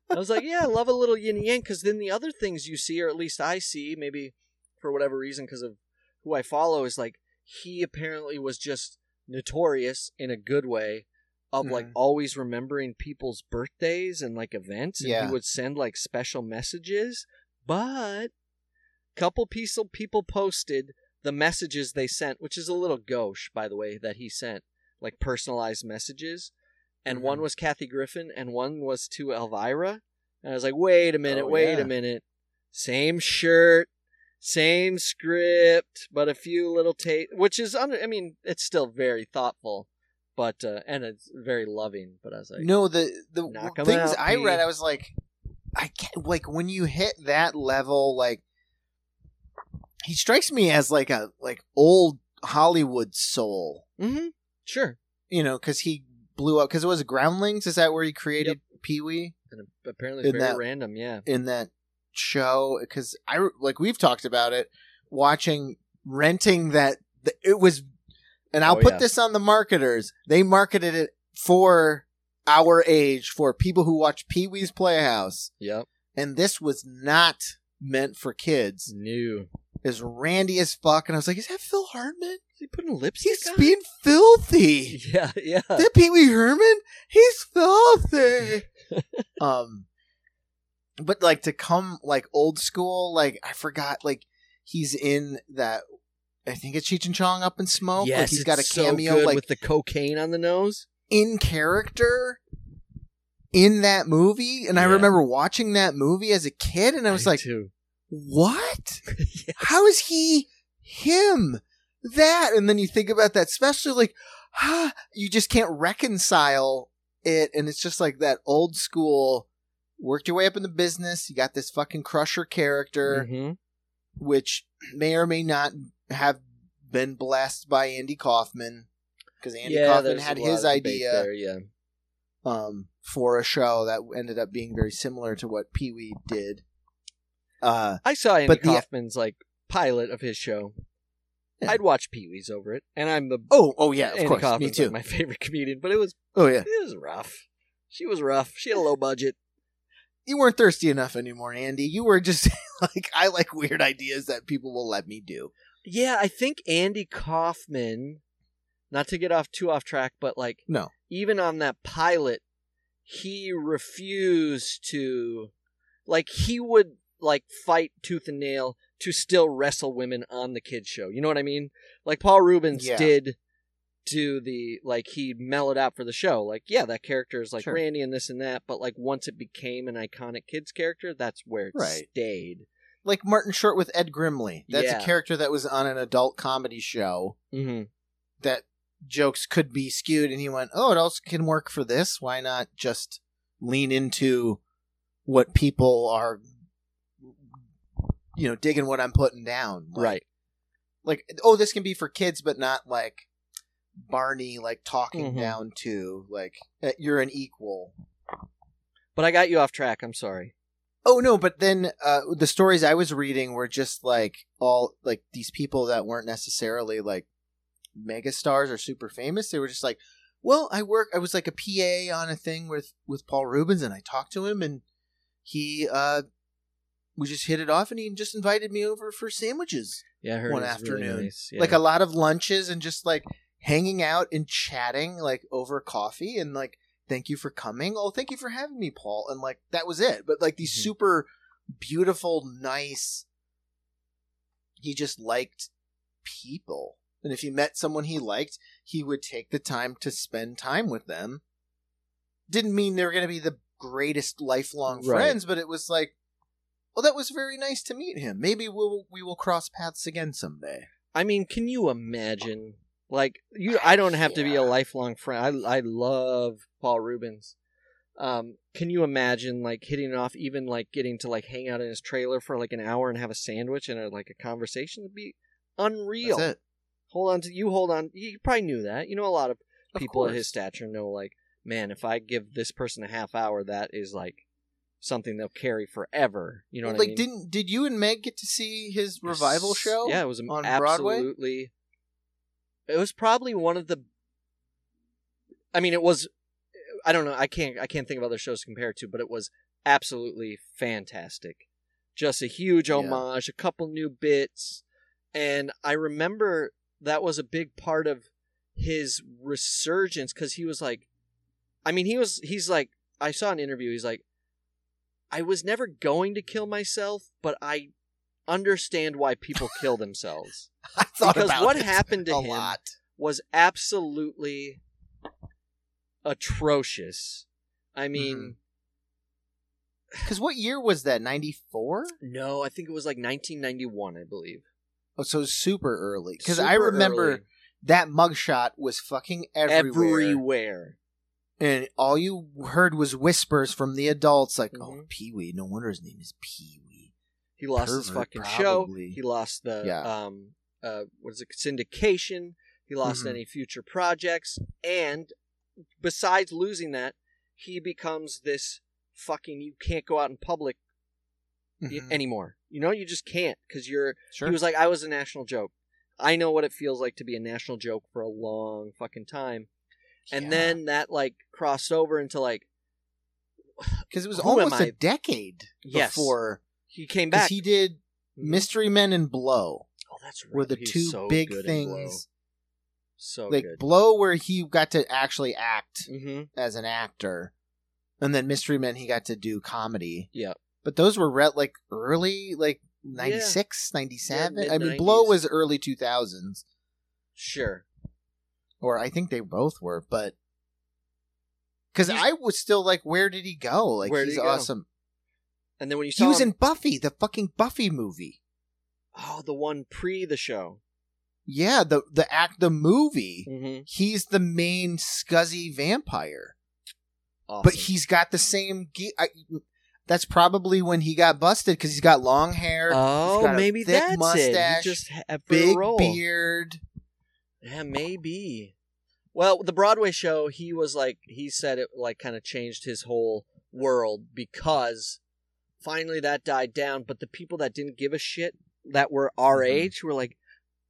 I was like, yeah, I love a little yin yang, because then the other things you see, or at least I see, maybe for whatever reason because of who I follow, is like, he apparently was just notorious in a good way of like always remembering people's birthdays and like events. And he would send like special messages, but a couple pieces of people posted the messages they sent, which is a little gauche, by the way, that he sent, like personalized messages. And one was Kathy Griffin and one was to Elvira. And I was like, wait a minute. Same shirt, same script, but a few little which is, I mean, it's still very thoughtful, but, and it's very loving. But I was like, no, the things out, I read, I was like, I can't, like, when you hit that level, like, he strikes me as like a, like old Hollywood soul. Mm-hmm. Sure. You know, cause he blew up because it was Groundlings. Is that where he created Pee-Wee? And apparently very random, in that show, because I, like we've talked about it, renting that, it was, and I'll put this on the marketers. They marketed it for our age, for people who watch Pee-Wee's Playhouse. Yep. And this was not meant for kids. No. Is randy as fuck, and I was like, is that Phil Hartman? Is he putting lipstick on? He's being filthy. Yeah. Is that Pee-Wee Herman? He's filthy. But like to come like old school, like I forgot, like he's in that, I think it's Cheech and Chong Up in Smoke. Yes, like he's got a cameo, so good, like with the cocaine on the nose. In character in that movie, and I remember watching that movie as a kid, and I was like, too. What? Yes. How is he him? That, and then you think about that, especially like, you just can't reconcile it, and it's just like that old school. Worked your way up in the business, you got this fucking crusher character, which may or may not have been blessed by Andy Kaufman, because Andy Kaufman had his idea there, for a show that ended up being very similar to what Pee-Wee did. I saw Andy Kaufman's like pilot of his show. Yeah. I'd watch Pee-Wee's over it, and I'm the yeah, of Andy course, Kaufman's me too. Like my favorite comedian, but it was it was rough. She was rough. She had a low budget. You weren't thirsty enough anymore, Andy. You were just like, I like weird ideas that people will let me do. Yeah, I think Andy Kaufman, not to get off track, but like even on that pilot, he refused to, like he would like fight tooth and nail to still wrestle women on the kids show. You know what I mean? Like Paul Reubens did do the, like he mellowed out for the show. Like, yeah, that character is like Randy and this and that, but like once it became an iconic kids character, that's where it stayed. Like Martin Short with Ed Grimley. That's a character that was on an adult comedy show that jokes could be skewed, and he went, oh, it also can work for this. Why not just lean into what people are, you know, digging what I'm putting down. Like, like, oh, this can be for kids, but not like Barney, like talking down to, like, you're an equal. But I got you off track. I'm sorry. Oh, no, but then the stories I was reading were just like all like these people that weren't necessarily like megastars or super famous. They were just like, well, I was like a PA on a thing with Paul Reubens, and I talked to him, and he we just hit it off, and he just invited me over for sandwiches one afternoon. Really nice. Yeah. Like a lot of lunches and just like hanging out and chatting like over coffee and like, thank you for coming. Oh, thank you for having me, Paul. And like, that was it. But like these super beautiful, nice, he just liked people. And if he met someone he liked, he would take the time to spend time with them. Didn't mean they were going to be the greatest lifelong friends, but it was like, well, that was very nice to meet him. Maybe we will cross paths again someday. I mean, can you imagine? Like, I don't have to be a lifelong friend. I love Paul Reubens. Can you imagine, like, hitting it off, even, like, getting to, like, hang out in his trailer for, like, an hour and have a sandwich and, a conversation? It'd be unreal. That's it. Hold on. You probably knew that. You know, a lot of people of his stature know, like, man, if I give this person a half hour, that is, like, something they'll carry forever. You know what I mean? Did you and Meg get to see his revival show? Yeah, it was on Broadway? It was probably one of the. I mean, it was. I don't know. I can't think of other shows to compare it to, but it was absolutely fantastic. Just a huge homage, a couple new bits, and I remember that was a big part of his resurgence because he was like, I mean, he's like, I saw an interview. He's like, I was never going to kill myself, but I understand why people kill themselves. I thought because about what happened to him lot. Was absolutely atrocious. I mean, because what year was that? 94? No, I think it was like 1991, I believe. Oh, so super early. Because I remember that mugshot was fucking everywhere. And all you heard was whispers from the adults, like, "Oh, Pee-Wee. No wonder his name is Pee-Wee." He lost his fucking show. He lost the syndication. He lost any future projects, and besides losing that, he becomes this fucking, you can't go out in public anymore. You know, you just can't, because you're he was like, I was a national joke. I know what it feels like to be a national joke for a long fucking time. And then that like crossed over into like, because it was almost a decade before he came back. He did Mystery Men and Blow. Oh, that's right. Were the two big things. So like good. Blow, where he got to actually act as an actor, and then Mystery Men, he got to do comedy. Yeah, but those were like early, like 96, 97. Yeah, I mean, Blow was early 2000s. Sure. Or I think they both were, but because I was still like, where did he go? Like, he's awesome. And then when you saw him, he was in Buffy, the fucking Buffy movie. Oh, the one pre the show. Yeah, the movie. Mm-hmm. He's the main scuzzy vampire, awesome. But he's got the same. That's probably when he got busted, because he's got long hair. Oh, he's got maybe a thick that's mustache, it. He just a big beard. Yeah, maybe. Well, the Broadway show, he was like, he said it like kind of changed his whole world, because finally that died down. But the people that didn't give a shit, that were our age, were like,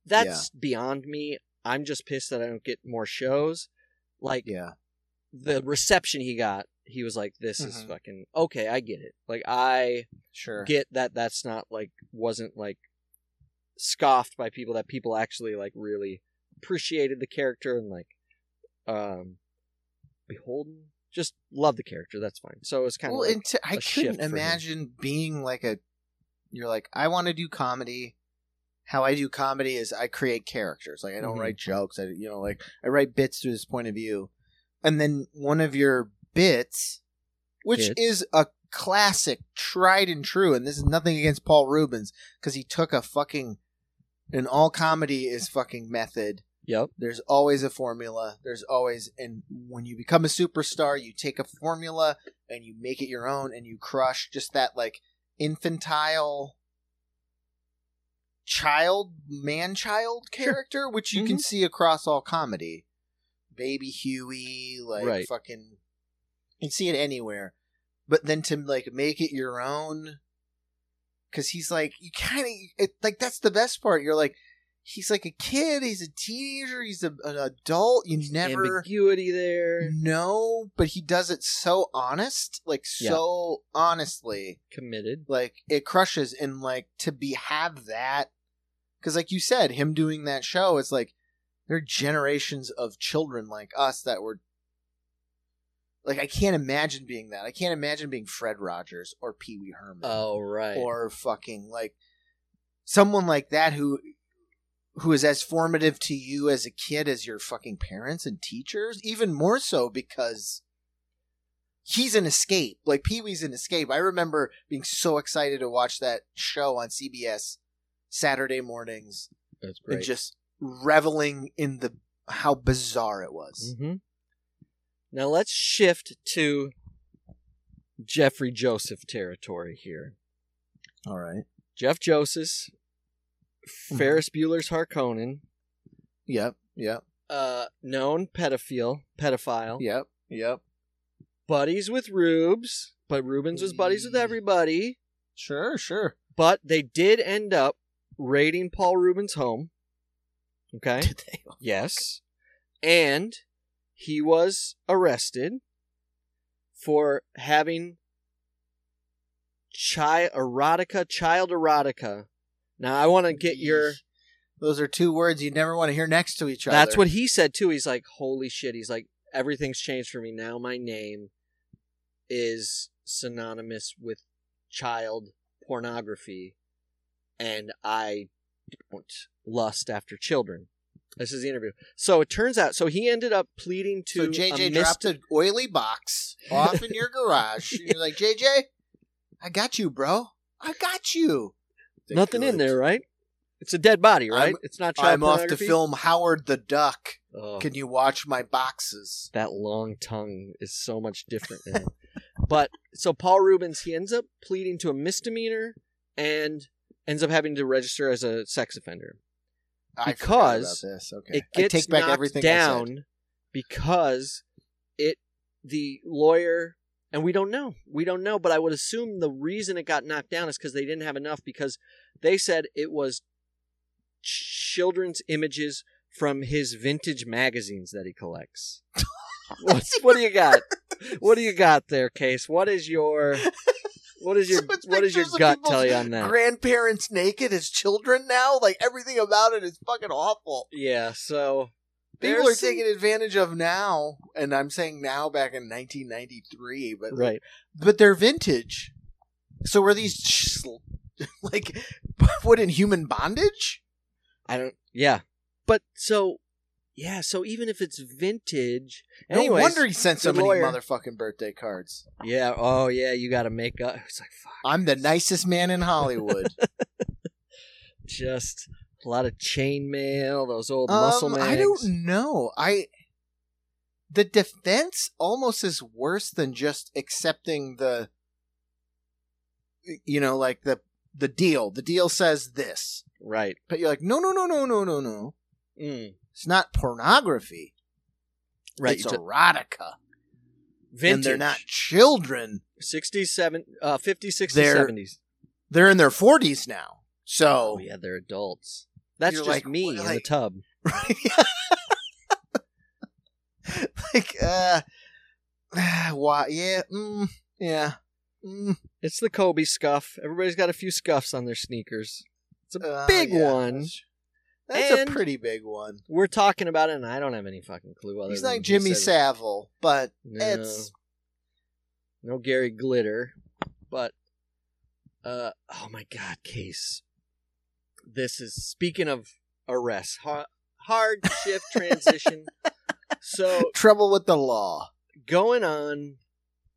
that's beyond me. I'm just pissed that I don't get more shows. Like, the reception he got, he was like, this is fucking, okay, I get it. Like, I get that that's not like, wasn't like scoffed by people, that people actually like really appreciated the character and like beholden, just love the character. That's fine. So it was kind of like I couldn't imagine being like you're like, I want to do comedy. How I do comedy is I create characters. Like, I don't write jokes. I write bits through this point of view. And then one of your bits, which is a classic, tried and true, and this is nothing against Paul Reubens, because he took a fucking, and all comedy is fucking method. Yep. There's always a formula. And when you become a superstar, you take a formula and you make it your own, and you crush just that like infantile man-child character, which you can see across all comedy. Baby Huey, like fucking, you can see it anywhere. but then to like make it your own, because he's like, you kind of like, that's the best part. You're like, he's like a kid, he's a teenager, he's an adult. You never ambiguity there. No, but he does it so honest, like so honestly committed. Like it crushes, and like to be have that, because like you said, him doing that show, it's like there are generations of children like us that were. Like, I can't imagine being that. I can't imagine being Fred Rogers or Pee-Wee Herman. Oh, right. Or fucking, like, someone like that who is as formative to you as a kid as your fucking parents and teachers. Even more so because he's an escape. Like, Pee-Wee's an escape. I remember being so excited to watch that show on CBS Saturday mornings. That's great. And just reveling in the how bizarre it was. Mm-hmm. Now let's shift to Jeffrey Joseph territory here. All right. Jeff Joseph, Ferris Bueller's Harkonnen. Yep, yep. Known pedophile. Yep, yep. Buddies with Rubes, but Reubens was buddies with everybody. Sure, sure. But they did end up raiding Paul Reubens' home. Okay? Did they? Yes. And... he was arrested for having child erotica. Now, I want to get your... those are two words you never want to hear next to each other. That's what he said, too. He's like, holy shit. He's like, everything's changed for me. Now my name is synonymous with child pornography, and I don't lust after children. This is the interview. So it turns out, he ended up pleading to... so JJ dropped an oily box off in your garage. And you're like, JJ, I got you, bro. I got you. Nothing in there, right? It's a dead body, right? It's not child pornography. I'm off to film Howard the Duck. Oh. Can you watch my boxes? That long tongue is so much different now. But, so Paul Reubens, he ends up pleading to a misdemeanor and ends up having to register as a sex offender. Because I about this. Okay. It gets I take back knocked everything down because the lawyer, and we don't know, but I would assume the reason it got knocked down is because they didn't have enough, because they said it was children's images from his vintage magazines that he collects. What do you got? What do you got there, Case? What does your gut tell you on that? Grandparents naked as children now? Like, everything about it is fucking awful. Yeah, so... people are taking advantage of now, and I'm saying now back in 1993, but... right. But they're vintage. So were these, like, put in human bondage? I don't... yeah. But, so... yeah, so even if it's vintage... anyways, no wonder he sent so many motherfucking birthday cards. Yeah, oh yeah, you gotta make up. It's like, fuck. I'm the nicest man in Hollywood. Just a lot of chain mail, those old muscle mags. I don't know. The defense almost is worse than just accepting the... you know, like the deal. The deal says this. Right. But you're like, no. Mm. It's not pornography. Right. It's erotica. Vintage. And they're not children. 50s, 60s, 70s. They're in their 40s now. So. Oh, yeah, they're adults. That's just like, me in the tub. Right? Like, why? Yeah. Mm, yeah. Mm. It's the Kobe scuff. Everybody's got a few scuffs on their sneakers. It's a big one. That's a pretty big one. We're talking about it, and I don't have any fucking clue. He's like Jimmy Savile, but no, it's... no Gary Glitter, but... oh, my God, Case. This is... speaking of arrests, hard shift transition. So... trouble with the law. Going on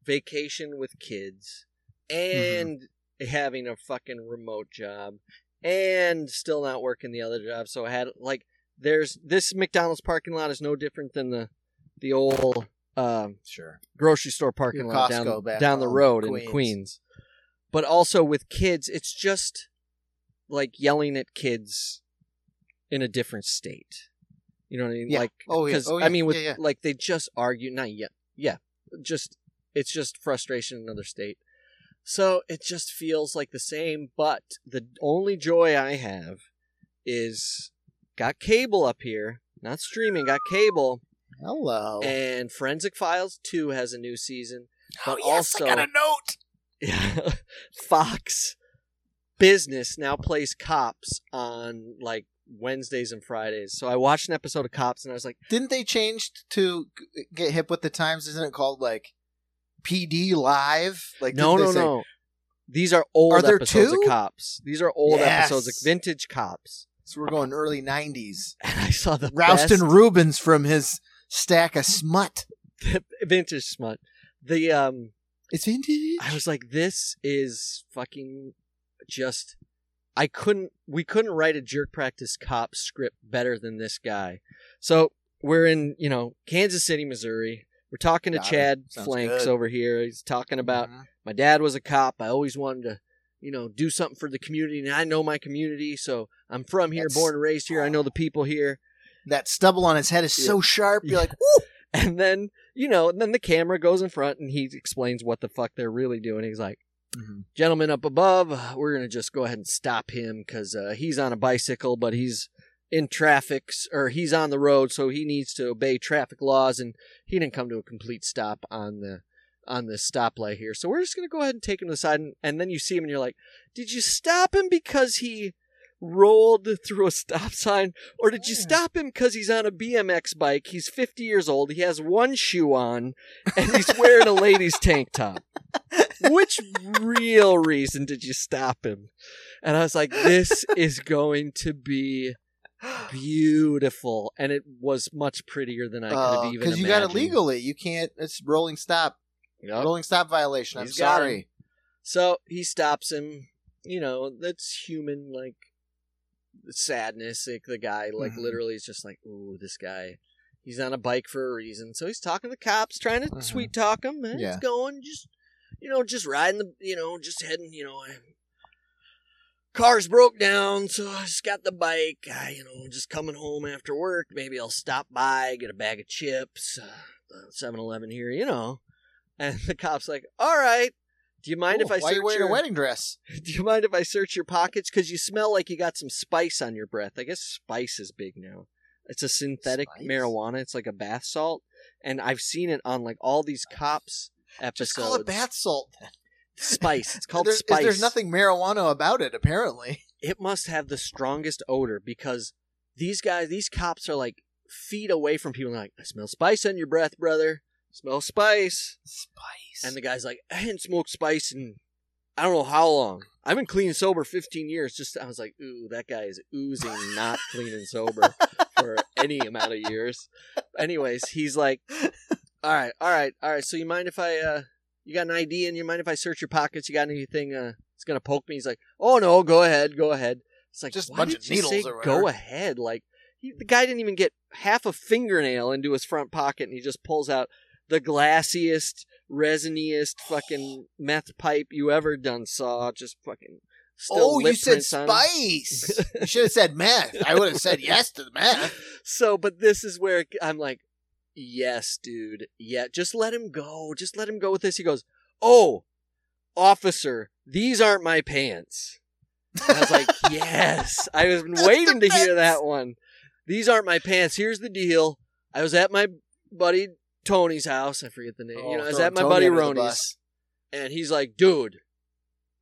vacation with kids, and having a fucking remote job... and still not working the other job, so I had, like, there's this McDonald's parking lot is no different than the old grocery store parking lot down the road in Queens. But also with kids, it's just like yelling at kids in a different state. You know what I mean? Yeah. Like, because I mean, with like they just argue, not yet, yeah, just It's just frustration in another state. So it just feels like the same, but the only joy I have is got cable up here, not streaming, got cable. Hello. And Forensic Files 2 has a new season. But also, I got a note. Fox Business now plays Cops on like Wednesdays and Fridays. So I watched an episode of Cops and I was like, didn't they change to get hip with the times? Isn't it called like PD Live? Like No. These are old episodes of Cops. These are old episodes, like vintage Cops. So we're going early 90s. And I saw the Rouston Reubens from his stack of smut. Vintage smut. The it's vintage. I was like, this is fucking just we couldn't write a Jerk Practice Cop script better than this guy. So we're in, you know, Kansas City, Missouri. We're talking to Chad Flanks over here. He's talking about my dad was a cop. I always wanted to, you know, do something for the community, and I know my community, so I'm from here, born and raised here. I know the people here. That stubble on his head is so sharp. You're like, woo! And then, you know, and then the camera goes in front and he explains what the fuck they're really doing. He's like, gentlemen up above, we're going to just go ahead and stop him because he's on a bicycle, but he's in traffic, or he's on the road, so he needs to obey traffic laws. And he didn't come to a complete stop on the stoplight here. So we're just going to go ahead and take him to the side. And then you see him and you're like, did you stop him because he rolled through a stop sign, or did you stop him because he's on a BMX bike, he's 50 years old, he has one shoe on, and he's wearing a lady's tank top? Which real reason did you stop him? And I was like, this is going to be beautiful. And it was much prettier than I could have even imagined. Because you got it legally. You can't, it's rolling stop. Yep. Rolling stop violation. I'm sorry. So he stops him. You know, that's human, like, sadness. Like the guy, like, literally is just like, ooh, this guy, he's on a bike for a reason. So he's talking to the cops, trying to sweet talk him. And he's going, just, you know, just riding the, you know, just heading, you know, car's broke down, so I just got the bike. You know, just coming home after work. Maybe I'll stop by, get a bag of chips, 7-Eleven here, you know. And the cop's like, all right. Do you mind if I search your... Why are you wearing a wedding dress? Do you mind if I search your pockets? Because you smell like you got some spice on your breath. I guess spice is big now. It's a synthetic marijuana. It's like a bath salt. And I've seen it on like all these Cops episodes. Just call it bath salt. Spice. It's called spice. There's nothing marijuana about it, apparently. It must have the strongest odor because these guys, these cops are like feet away from people. They're like, I smell spice on your breath, brother. Smell spice. Spice. And the guy's like, I hadn't smoked spice in I don't know how long. I've been clean and sober 15 years. Just I was like, ooh, that guy is oozing not clean and sober for any amount of years. Anyways, he's like, all right. So you mind if I, you got an ID and you mind if I search your pockets? You got anything that's going to poke me? He's like, oh, no, go ahead. It's like, just a bunch of needles or whatever. Go ahead. Like, the guy didn't even get half a fingernail into his front pocket and he just pulls out the glassiest, resiniest fucking meth pipe you ever done saw. Just fucking still lip prints on. Oh, you said spice. You should have said meth. I would have said yes to the meth. So, but this is where I'm like, yes, dude. Yeah, just let him go. Just let him go with this. He goes, oh, officer, these aren't my pants. And I was like, yes. I was waiting to hear that one. These aren't my pants. Here's the deal. I was at my buddy Tony's house. I forget the name. Oh, you know, I was at my buddy Ronnie's, and he's like, dude,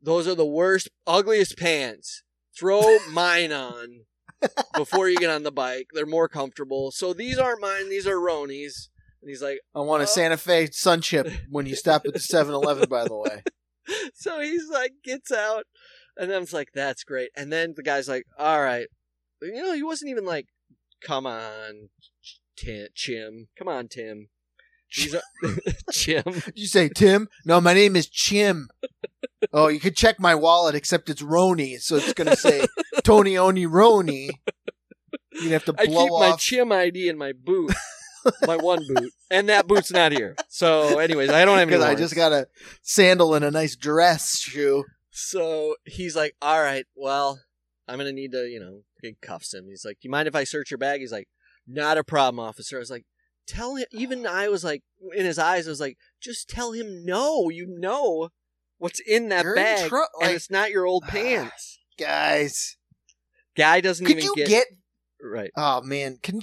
those are the worst, ugliest pants. Throw mine on before you get on the bike. They're more comfortable. So these aren't mine. These are Ronnie's. And he's like, I want a Santa Fe sun chip when you stop at the 7-Eleven, by the way. So he's like, gets out. And I'm like, that's great. And then the guy's like, all right. You know, he wasn't even like, come on, Chim. Come on, Tim. Chim. Did you say Tim? No, my name is Chim. Oh, you could check my wallet, except it's Roni, so it's gonna say Tony Oni Roni. You'd have to blow off. I keep my Chim ID in my boot, my one boot, and that boot's not here. So, anyways, I don't have any. Because I just got a sandal and a nice dress shoe. So he's like, "All right, well, I'm gonna need to, you know." He cuffs him. He's like, "Do you mind if I search your bag?" He's like, "Not a problem, officer." I was like, tell him, even I was like, in his eyes, I was like, just tell him no, you know what's in that bag, and it's not your old pants. Guys. Guy doesn't even get... Could you get... Right. Oh, man. Can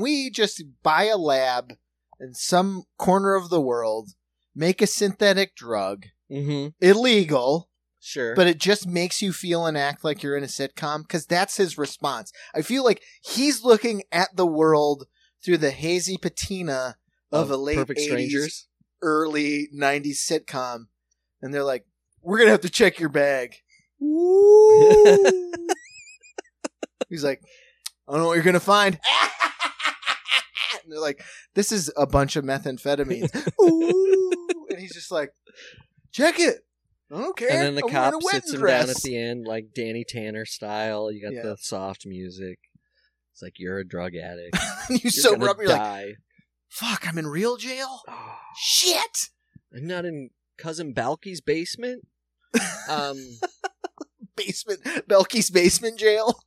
we just buy a lab in some corner of the world, make a synthetic drug, illegal... Sure. But it just makes you feel and act like you're in a sitcom, because that's his response. I feel like he's looking at the world through the hazy patina of a late 80s, strangers. Early 90s sitcom. And they're like, we're going to have to check your bag. Ooh. He's like, I don't know what you're going to find. And they're like, this is a bunch of methamphetamines. Ooh. And he's just like, check it. I don't care. And then the cop sits him down at the end, like Danny Tanner style. You got the soft music. It's like, you're a drug addict. You're sober up, you're like, fuck, I'm in real jail? Shit! I'm not in Cousin Balky's basement? Balky's basement jail?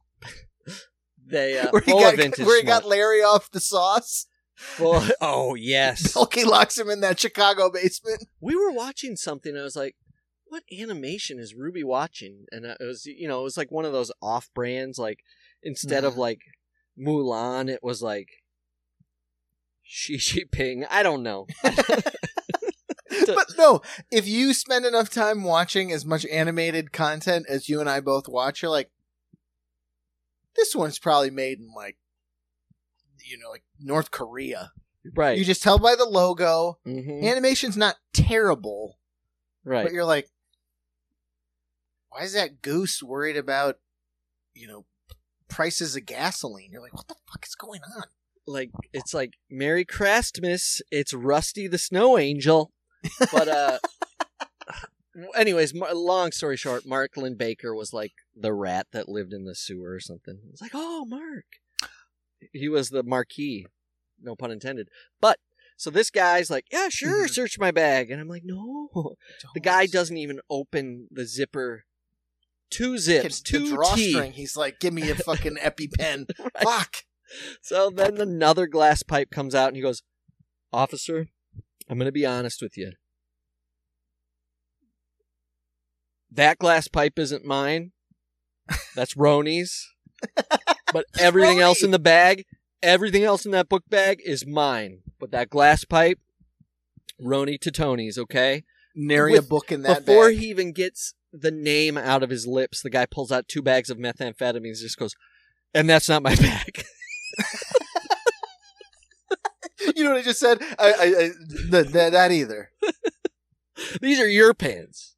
They where he got Larry off the sauce? Well, oh, yes. Balky locks him in that Chicago basement. We were watching something, and I was like, what animation is Ruby watching? And it was, it was like one of those off brands, like instead of like Mulan, it was like Shi Ping. I don't know. But no, if you spend enough time watching as much animated content as you and I both watch, you're like, this one's probably made in like North Korea. Right. You just tell by the logo. Mm-hmm. Animation's not terrible. Right. But you're like, why is that goose worried about, prices of gasoline? You're like, what the fuck is going on? Like, it's like, Merry Christmas, it's Rusty the Snow Angel. But, anyways, long story short, Mark Lynn Baker was like the rat that lived in the sewer or something. It's like, oh, Mark. He was the Marquis, no pun intended. But, so this guy's like, yeah, sure, search my bag. And I'm like, no. Don't. The guy doesn't even open the zipper. Two zips, two drawstring. He's like, give me a fucking EpiPen. Right. Fuck. So then another glass pipe comes out and he goes, officer, I'm going to be honest with you. That glass pipe isn't mine. That's Roni's. But everything else in the bag, everything else in that book bag is mine. But that glass pipe, Roni to Tony's, okay? Nary a book in that before bag. He even gets the name out of his lips, the guy pulls out two bags of methamphetamines and just goes, and that's not my bag. You know what I just said? I that either. These are your pants.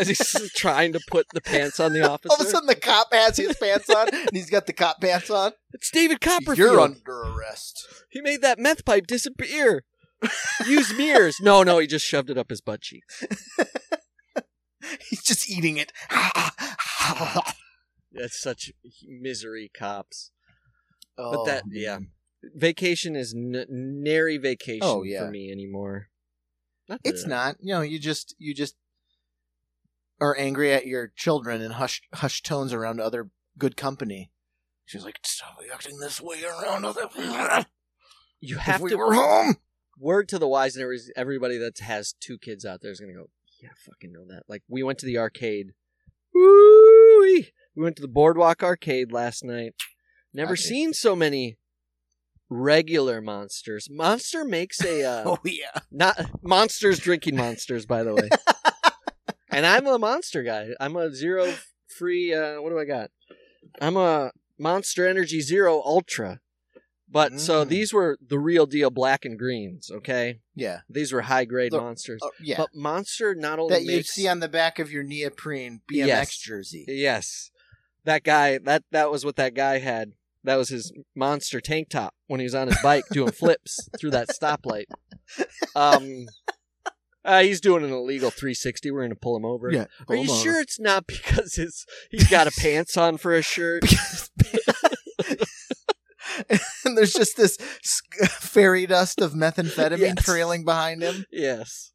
As he's trying to put the pants on the officer. All of a sudden the cop has his pants on, and he's got the cop pants on. It's David Copperfield. You're under arrest. He made that meth pipe disappear. Use mirrors. No, he just shoved it up his butt cheeks. He's just eating it. That's such misery, cops. Oh, but that, yeah. Vacation is nary vacation for me anymore. It's not. You just are angry at your children in hush tones around other good company. She's like, stop acting this way around other people. You have to. We were home. Word to the wise, and everybody that has two kids out there is going to go, yeah, I fucking know that. Like, we went to the arcade. Woo-wee. We went to the Boardwalk Arcade last night. Never seen so many regular monsters. Monster makes a. Oh, yeah. Not monsters drinking monsters, by the way. And I'm a monster guy. I'm a zero free. What do I got? I'm a Monster Energy Zero Ultra. But so these were the real deal black and greens, okay? Yeah. These were high grade monsters. Yeah. But Monster not only that makes... you see on the back of your neoprene BMX jersey. Yes. That guy, that was what that guy had. That was his Monster tank top when he was on his bike doing flips through that stoplight. He's doing an illegal 360. We're going to pull him over. Yeah, are you sure it's not because he's got a pants on for a shirt? And there's just this fairy dust of methamphetamine trailing behind him. Yes.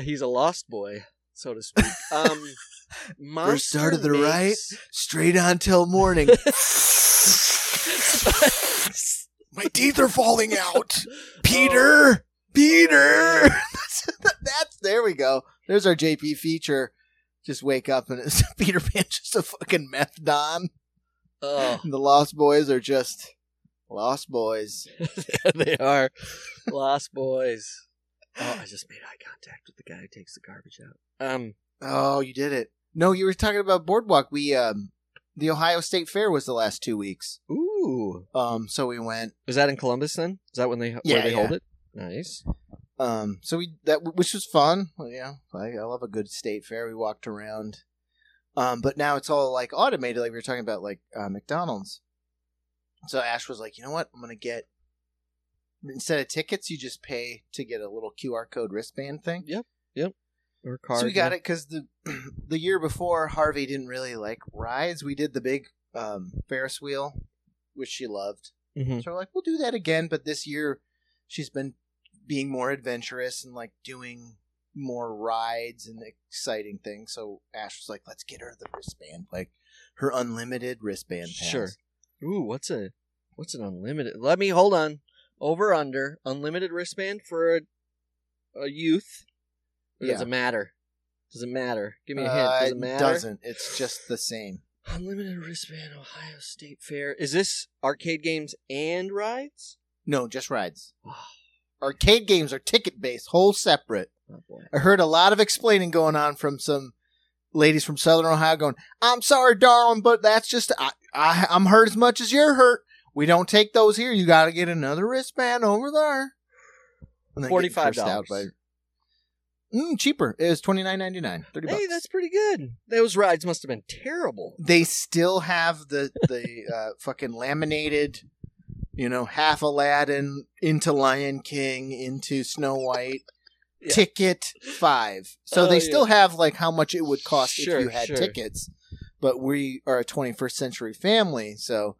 He's a lost boy, so to speak. First start to the right, straight on till morning. My teeth are falling out. Peter. Peter. That's there we go. There's our JP feature. Just wake up and it's Peter Pan, just a fucking meth don. Oh. The Lost Boys are just Lost Boys. They are Lost Boys. Oh, I just made eye contact with the guy who takes the garbage out. Oh, you did it. No, you were talking about Boardwalk. We the Ohio State Fair was the last 2 weeks. Ooh. So we went. Was that in Columbus then? Is that when they where they hold it? Nice. So we which was fun. Well, yeah, I love a good state fair. We walked around, but now it's all like automated, like we were talking about, like McDonald's. So Ash was like, you know what? I'm gonna get, instead of tickets, you just pay to get a little QR code wristband thing. Yep. Or card. So we got it because the year before Harvey didn't really like rides. We did the big Ferris wheel, which she loved. Mm-hmm. So we're like, we'll do that again, but this year she's been being more adventurous and like doing more rides and exciting things. So Ash was like, let's get her the wristband, like her unlimited wristband pass. Sure. Ooh, what's an unlimited? Let me hold on. Over under unlimited wristband for a youth. It doesn't matter. Doesn't matter. Give me a hint. Doesn't matter. It doesn't. It's just the same. Unlimited wristband, Ohio State Fair. Is this arcade games and rides? No, just rides. Arcade games are ticket-based, whole separate. Oh, boy. I heard a lot of explaining going on from some ladies from Southern Ohio going, I'm sorry, darling, but that's just, I'm hurt as much as you're hurt. We don't take those here. You got to get another wristband over there. $45. Cheaper. It was $29.99. $30. Hey, that's pretty good. Those rides must have been terrible. They still have the fucking laminated... You know, half Aladdin, into Lion King, into Snow White, ticket 5. So they still have, like, how much it would cost if you had tickets. But we are a 21st century family, so,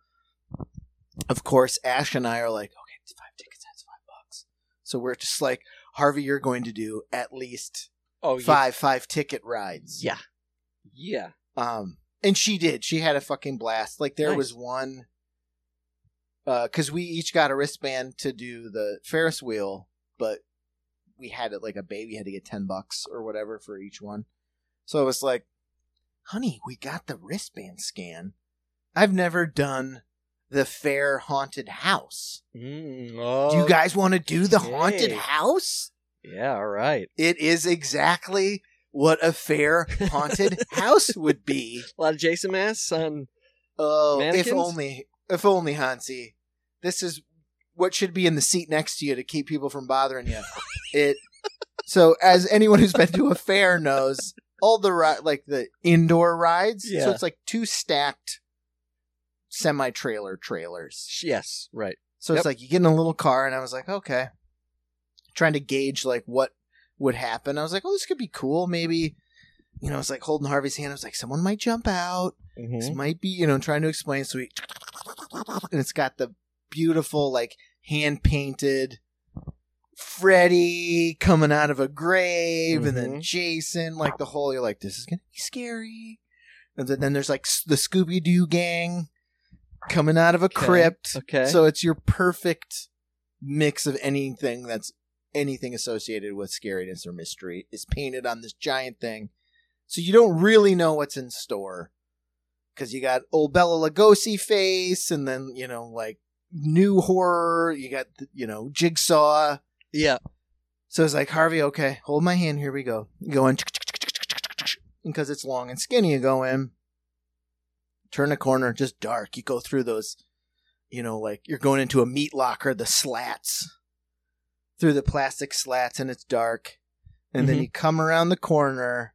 of course, Ash and I are like, okay, it's 5 tickets, that's $5. So we're just like, Harvey, you're going to do at least 5 ticket rides. Yeah. Yeah. And she did. She had a fucking blast. Like, there was one... Because we each got a wristband to do the Ferris wheel, but we had it like a baby had to get $10 or whatever for each one. So it was like, honey, we got the wristband scan. I've never done the fair haunted house. Do you guys want to do the haunted house? Yeah, all right. It is exactly what a fair haunted house would be. A lot of Jason masks on mannequins? If only, Hansi. This is what should be in the seat next to you to keep people from bothering you. So, as anyone who's been to a fair knows, all the like the indoor rides. Yeah. So it's like 2 stacked semi-trailer trailers. Yes, right. So it's like you get in a little car, and I was like, okay, trying to gauge like what would happen. I was like, oh, this could be cool. Maybe, you know, it's like holding Harvey's hand. I was like, someone might jump out. Mm-hmm. This might be, you know, trying to explain. So we. And it's got the beautiful, like, hand-painted Freddy coming out of a grave, and then Jason, like, the whole, you're like, this is going to be scary. And then there's, like, the Scooby-Doo gang coming out of a crypt. Okay. So it's your perfect mix of anything that's anything associated with scariness or mystery is painted on this giant thing. So you don't really know what's in store. Because you got old Bella Lugosi face, and then, you know, like, new horror. You got, you know, Jigsaw. Yeah. So it's like, Harvey, okay, hold my hand. Here we go. You go in. Because it's long and skinny, you go in. Turn a corner, just dark. You go through those, you know, like, you're going into a meat locker, the slats. Through the plastic slats, and it's dark. And then you come around the corner,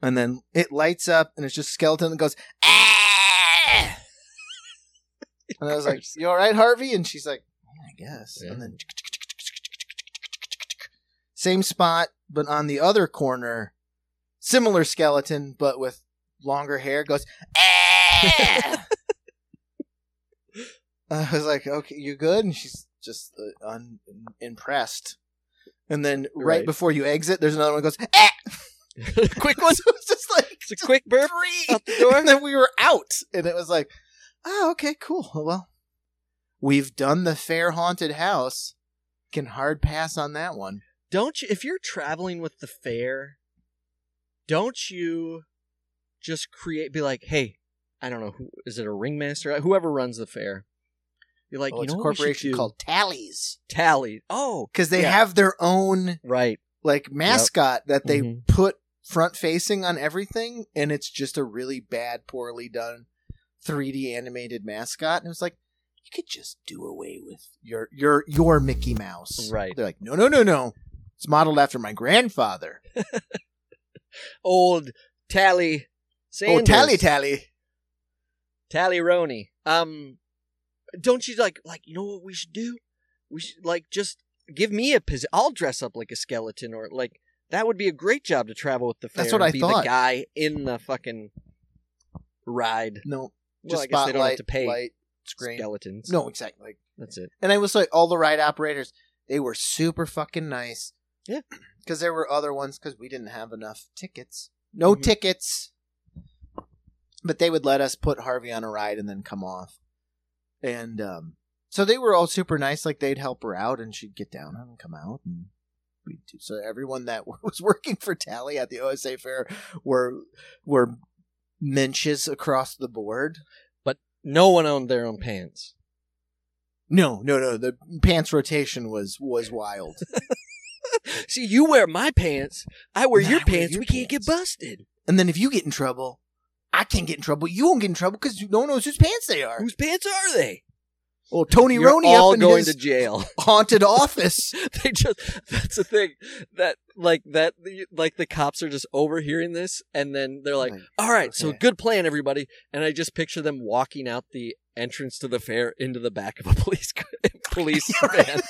and then it lights up, and it's just skeleton that goes, ah! And I was like, you all right, Harvey? And she's like, I guess. Yeah. And then same spot, but on the other corner, similar skeleton, but with longer hair, goes, ah! I was like, okay, you good? And she's just unimpressed. And then right before you exit, there's another one that goes, ah! Quick one. So it's just like, it's a quick burp out the door. And then we were out. And it was like, oh, okay, cool. Well, We've done the fair haunted house. Can hard pass on that one. Don't you, if you're traveling with the fair, don't you just be like, hey, I don't know, who is it, a ringmaster? Whoever runs the fair. You're like, you know, it's a corporation called Tallies. Tallies. Oh. Because they have their own like mascot that they put front facing on everything, and it's just a really bad, poorly done 3D animated mascot. And it was like, you could just do away with your Mickey Mouse. Right. They're like, no. It's modeled after my grandfather. Old Tally Sanders. Oh, Tally. Tally Roney. Don't you like, you know what we should do? We should, like, just give me a position. I'll dress up like a skeleton, or like, that would be a great job to travel with the fair. That's what I thought. Be the guy in the fucking ride. No. Well, I guess they don't have to pay skeletons. No, exactly. That's it. And I was like, all the ride operators, they were super fucking nice. Yeah. Because there were other ones, because we didn't have enough tickets. No tickets. But they would let us put Harvey on a ride and then come off. And so they were all super nice. Like, they'd help her out, and she'd get down and come out. And we'd do. So everyone that was working for Tally at the OSA Fair were menches across the board. But no one owned their own pants. No. The pants rotation was wild. See, you wear my pants. I wear your pants. We can't get busted. And then if you get in trouble... I can't get in trouble. You won't get in trouble because no one knows whose pants they are. Whose pants are they? Well, Tony Roney up in going to jail. Haunted office. They just—that's the thing that the cops are just overhearing this, and then they're like, "All right, so good plan, everybody." And I just picture them walking out the entrance to the fair into the back of a police van.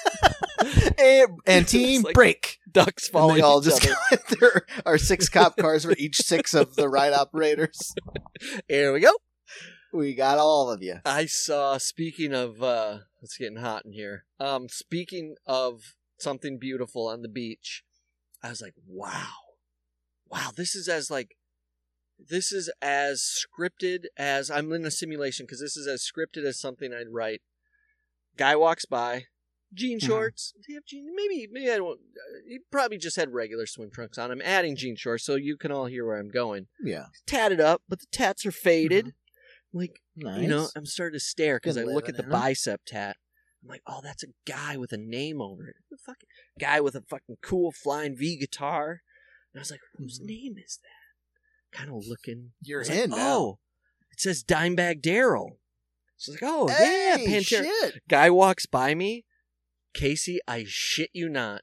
And team like break. Ducks falling. They all just there are 6 cop cars for each 6 of the ride operators. Here we go. We got all of you. I saw. Speaking of, it's getting hot in here. Speaking of something beautiful on the beach, I was like, wow. This is as scripted as I'm in a simulation, because this is as scripted as something I'd write. Guy walks by. Jean shorts. Mm-hmm. Do you have jean? Maybe I don't. He probably just had regular swim trunks on. I'm adding jean shorts, so you can all hear where I'm going. Yeah, he's tatted up, but the tats are faded. Mm-hmm. Like, nice. You know, I'm starting to stare because I look at the bicep tat. I'm like, oh, that's a guy with a name over it. The fucking guy with a fucking cool flying V guitar. And I was like, whose name is that? Kind of looking. You're in. Like, oh, it says Dimebag Darrell. So I was like, oh, hey, yeah, Pantera. Shit. Guy walks by me. Casey, I shit you not,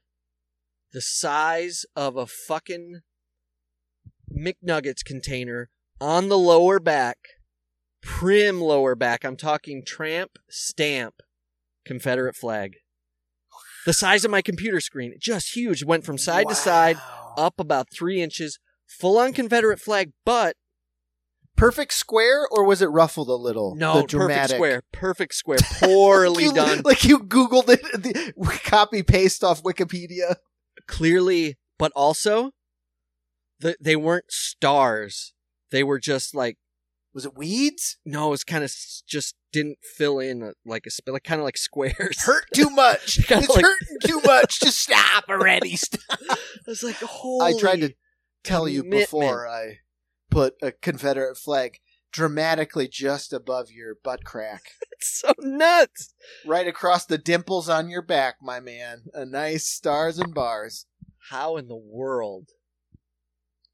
the size of a fucking McNuggets container on the lower back, prim lower back. I'm talking tramp stamp Confederate flag. The size of my computer screen, just huge, went from side to side, up about 3 inches, full on Confederate flag, but... Perfect square, or was it ruffled a little? No, the dramatic. Perfect square. Poorly done. Like you Googled it, copy-paste off Wikipedia. Clearly, but also, they weren't stars. They were just like... Was it weeds? No, it was kind of just didn't fill in like squares. Hurt too much. It's like... hurting too much. Just stop already. Stop. I was like, holy... I tried to tell commitment. You before I... Put a Confederate flag dramatically just above your butt crack. It's so nuts. Right across the dimples on your back, my man. A nice stars and bars. How in the world?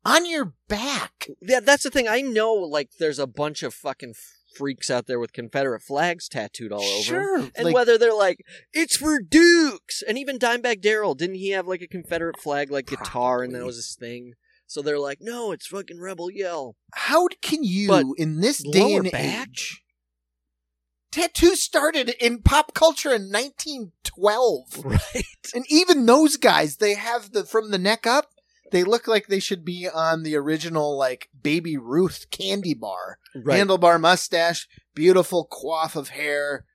On your back. Yeah, that's the thing. I know, like, there's a bunch of fucking freaks out there with Confederate flags tattooed all over. Sure. Them. And like, whether they're like, it's for Dukes. And even Dimebag Darrell, didn't he have like a Confederate flag, like probably. Guitar, and that was his thing? So they're like, no, it's fucking Rebel Yell. How can you, but in this day and age, tattoos started in pop culture in 1912. Right. And even those guys, they have from the neck up, they look like they should be on the original, like, Baby Ruth candy bar. Right. Handlebar mustache, beautiful coif of hair,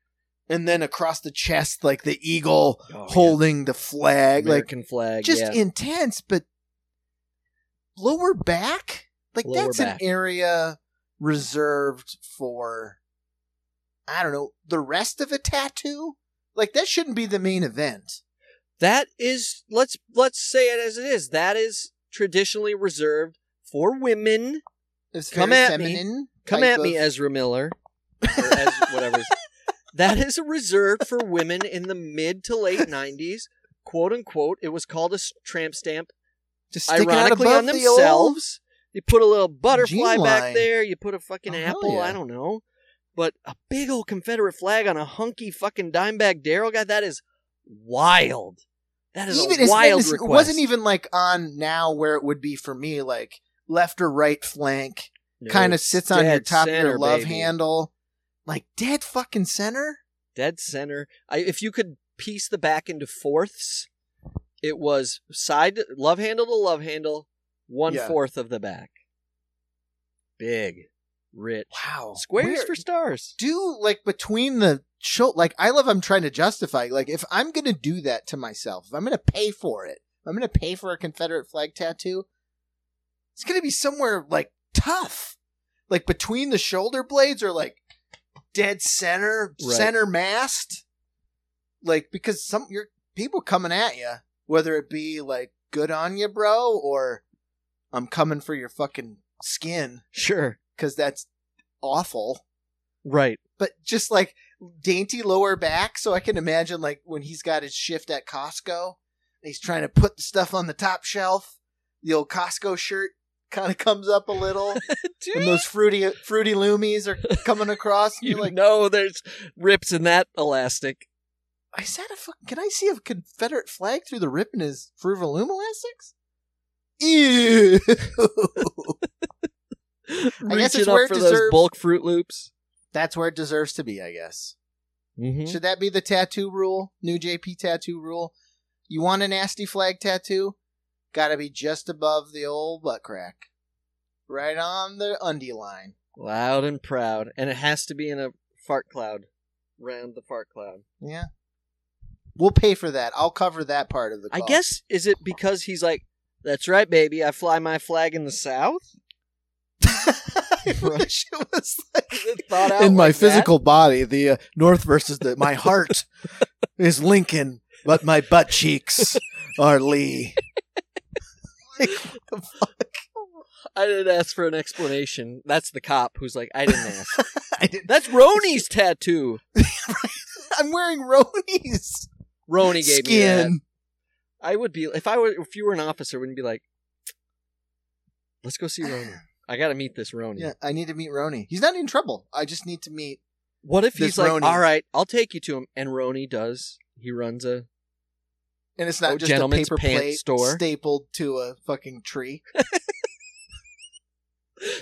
and then across the chest, like the eagle holding the flag. American flag, just intense, but... Lower back? Like, that's an area reserved for I don't know, the rest of a tattoo? Like, that shouldn't be the main event. That is, let's say it as it is. That is traditionally reserved for women. It's very feminine. Come at me, Ezra Miller. Or whatever. That is reserved for women in the mid to late 90s. Quote unquote, it was called a tramp stamp. Just ironically on themselves. You put a little butterfly back there. You put a fucking apple. Yeah. I don't know. But a big old Confederate flag on a hunky fucking Dimebag Darrell guy, that is wild. That is even a wild request. It wasn't even like on now where it would be for me, like left or right flank, kind of sits on your top of your love handle. Like dead fucking center? Dead center. If you could piece the back into fourths, it was side love handle to love handle, one-fourth of the back. Big. Rich. Wow. Squares for stars. Do like between the shoulder. Like I love, I'm trying to justify. Like if I'm going to do that to myself, if I'm going to pay for it, if I'm going to pay for a Confederate flag tattoo, it's going to be somewhere like tough. Like between the shoulder blades or like dead center, center mast. Like because your people coming at you, whether it be like good on you, bro, or I'm coming for your fucking skin. Sure. Because that's awful. Right. But just like dainty lower back. So I can imagine like when he's got his shift at Costco and he's trying to put the stuff on the top shelf. The old Costco shirt kind of comes up a little. And those fruity loomies are coming across. And you're like, no, there's rips in that elastic. I said, can I see a Confederate flag through the rip in his Fruvalume elastics? Ew. I guess it's where it deserves those bulk Fruit Loops. That's where it deserves to be, I guess. Mm-hmm. Should that be the tattoo rule? New JP tattoo rule. You want a nasty flag tattoo? Gotta be just above the old butt crack. Right on the undie line. Loud and proud. And it has to be in a fart cloud. Round the fart cloud. Yeah. We'll pay for that. I'll cover that part of the cost. I guess, is it because he's like, that's right, baby, I fly my flag in the South? I wish it was like thought out in my physical body, the North versus my heart is Lincoln, but my butt cheeks are Lee. Like, what the fuck? I didn't ask for an explanation. That's the cop who's like, I didn't ask. That's Roni's tattoo. I'm wearing Roni's. Roni gave me that. I would be if you were an officer, wouldn't be like, let's go see Roni. I got to meet this Roni. Yeah, I need to meet Roni. He's not in trouble. I just need to meet What if he's like, Roni. All right, I'll take you to him. And Roni does. He runs a And it's not just a paper plate store stapled to a fucking tree.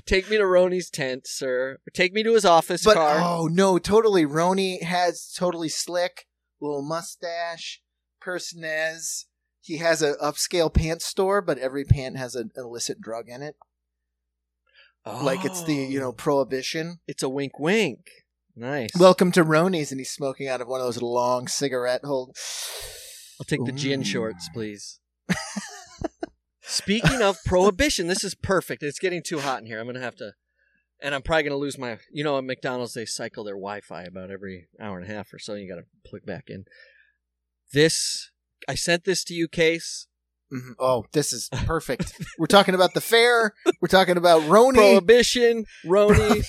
Take me to Roni's tent, sir. Or take me to his office car. Oh, no, totally. Roni has totally slick, little mustache, pince-nez. He has an upscale pants store, but every pant has an illicit drug in it. Oh. Like it's the, prohibition. It's a wink wink. Nice. Welcome to Roni's, and he's smoking out of one of those long cigarette hold. I'll take the gin shorts, please. Speaking of prohibition, this is perfect. It's getting too hot in here. I'm going to have to, and I'm probably going to lose my, at McDonald's, they cycle their Wi-Fi about every hour and a half or so. You got to plug back in. I sent this to you, Case. Mm-hmm. Oh, this is perfect. We're talking about the fair. We're talking about Roni. Prohibition, Roni.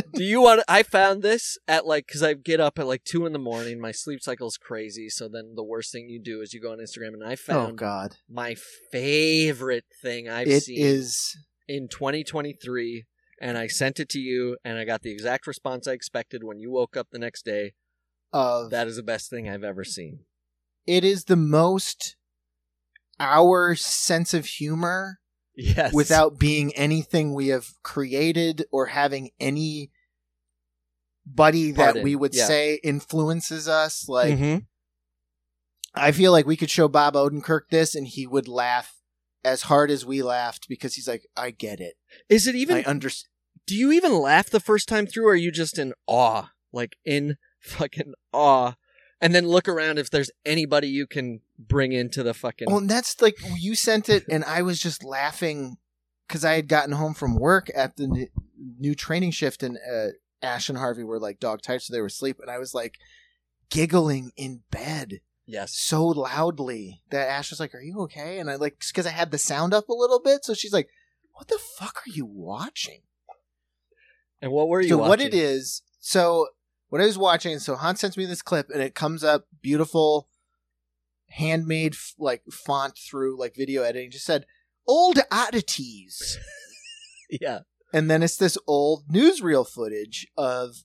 Prohibition. I found this at because I get up at 2 in the morning. My sleep cycle's crazy. So then the worst thing you do is you go on Instagram, and I found my favorite thing I've seen. It is. In 2023, and I sent it to you, and I got the exact response I expected when you woke up the next day. That is the best thing I've ever seen. It is the most... our sense of humor without being anything we have created or having anybody that we would say influences us. Like, mm-hmm. I feel like we could show Bob Odenkirk this and he would laugh as hard as we laughed because he's like, I get it. Is it even... Do you even laugh the first time through or are you just in awe? Like, in fucking awe. And then look around if there's anybody you can bring into the fucking... Well, and that's like, you sent it and I was just laughing because I had gotten home from work at the new training shift in Ash and Harvey were like dog tired, so they were asleep, and I was like giggling in bed. Yes. So loudly that Ash was like, "Are you okay?" And I like, because I had the sound up a little bit, so she's like, "What the fuck are you watching?" And what were you watching? So what it is, so what I was watching, so Han sends me this clip, and it comes up beautiful, handmade like font through like video editing. Just said old oddities. Yeah. And then it's this old newsreel footage of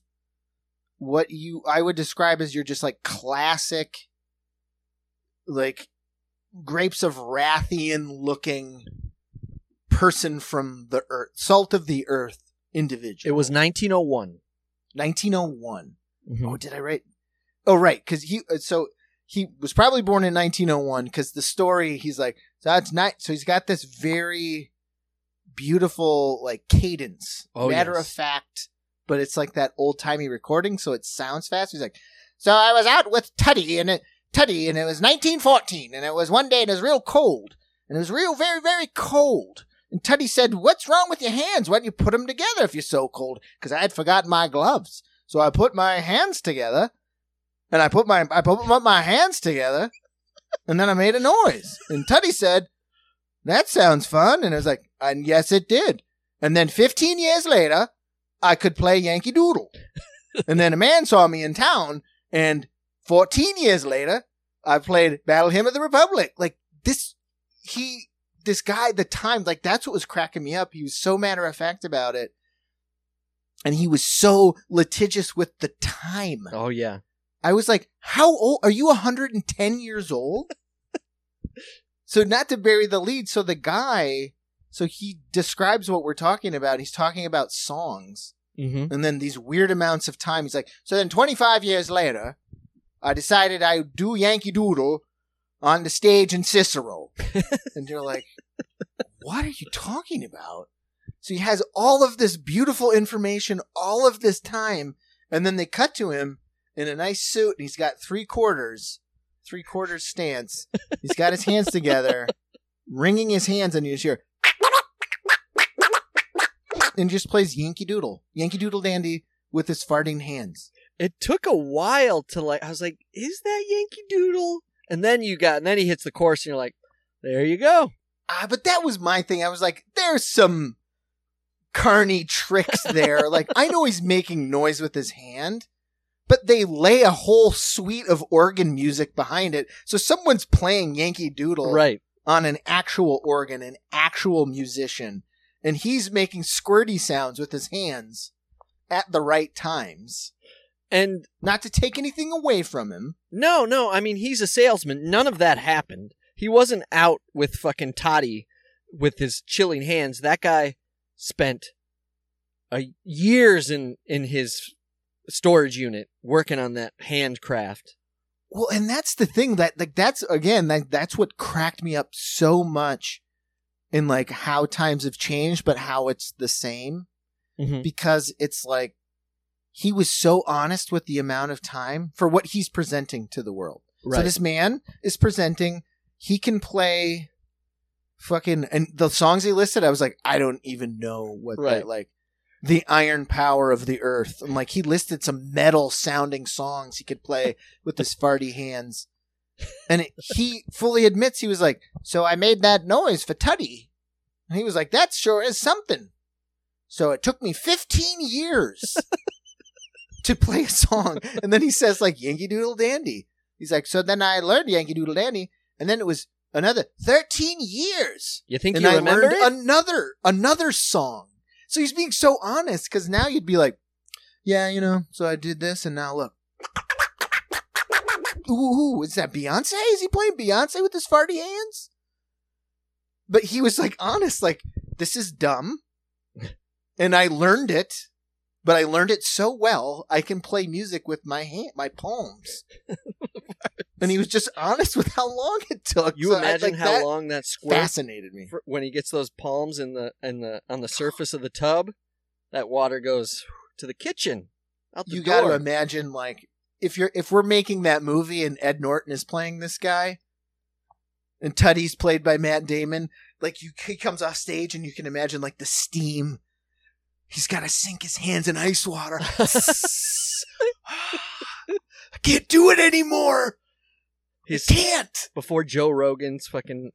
what you I would describe as your just like classic, like Grapes of Rathian looking person from the earth, salt of the earth individual. It was 1901. 1901. Mm-hmm. Oh, did I write? Oh, right. Because he was probably born in 1901. Because the story, he's like, so that's not. So he's got this very beautiful like cadence, matter of fact, but it's like that old timey recording, so it sounds fast. He's like, so I was out with Tutty, and it was 1914, and it was one day, and it was real cold, and it was real very very cold. And Tutty said, "What's wrong with your hands? Why don't you put them together if you're so cold?" Because I had forgotten my gloves, so I put my hands together, and I put my hands together, and then I made a noise. And Tutty said, "That sounds fun." And I was like, and yes, it did. And then 15 years later, I could play Yankee Doodle. And then a man saw me in town. And 14 years later, I played Battle Hymn of the Republic. Like this guy at the time, like that's what was cracking me up. He was so matter of fact about it. And he was so litigious with the time. Oh, yeah. I was like, how old? Are you 110 years old? So not to bury the lead, so the guy, so he describes what we're talking about. He's talking about songs, mm-hmm. and then these weird amounts of time. He's like, so then 25 years later, I decided I would do Yankee Doodle on the stage in Cicero. And you're like, what are you talking about? So he has all of this beautiful information, all of this time, and then they cut to him in a nice suit, and he's got three-quarter stance. He's got his hands together, wringing his hands, and you just hear, and just plays Yankee Doodle Dandy with his farting hands. It took a while to like, I was like, is that Yankee Doodle? And then he hits the chorus, and you're like, there you go. But that was my thing. I was like, there's some carny tricks there. Like, I know he's making noise with his hand. But they lay a whole suite of organ music behind it. So someone's playing Yankee Doodle right. on an actual organ, an actual musician. And he's making squirty sounds with his hands at the right times. And not to take anything away from him. No. I mean, he's a salesman. None of that happened. He wasn't out with fucking Toddy with his chilling hands. That guy spent years in his storage unit working on that handcraft. Well, and that's the thing that like that's what cracked me up so much in like how times have changed, but how it's the same mm-hmm. because it's like he was so honest with the amount of time for what he's presenting to the world. Right. So this man is presenting. He can play fucking and the songs he listed. I was like, I don't even know what right. that like. The iron power of the earth. And like he listed some metal sounding songs he could play with his farty hands. And he fully admits he was like, so I made that noise for Tutty. And he was like, that sure is something. So it took me 15 years to play a song. And then he says like Yankee Doodle Dandy. He's like, so then I learned Yankee Doodle Dandy. And then it was another 13 years. You think and you I remember learned it? Another song. So he's being so honest because now you'd be like, yeah, you know, so I did this and now look. Ooh, is that Beyonce? Is he playing Beyonce with his farty hands? But he was like honest, like this is dumb. And I learned it, but I learned it so well. I can play music with my palms. And he was just honest with how long it took. You so imagine like how that long that square fascinated me. When he gets those palms in the on the surface of the tub, that water goes to the kitchen. Out the you got to imagine like if we're making that movie and Ed Norton is playing this guy, and Tutty's played by Matt Damon. Like he comes off stage and you can imagine like the steam He's got to sink his hands in ice water. I can't do it anymore. I can't. Before Joe Rogan's fucking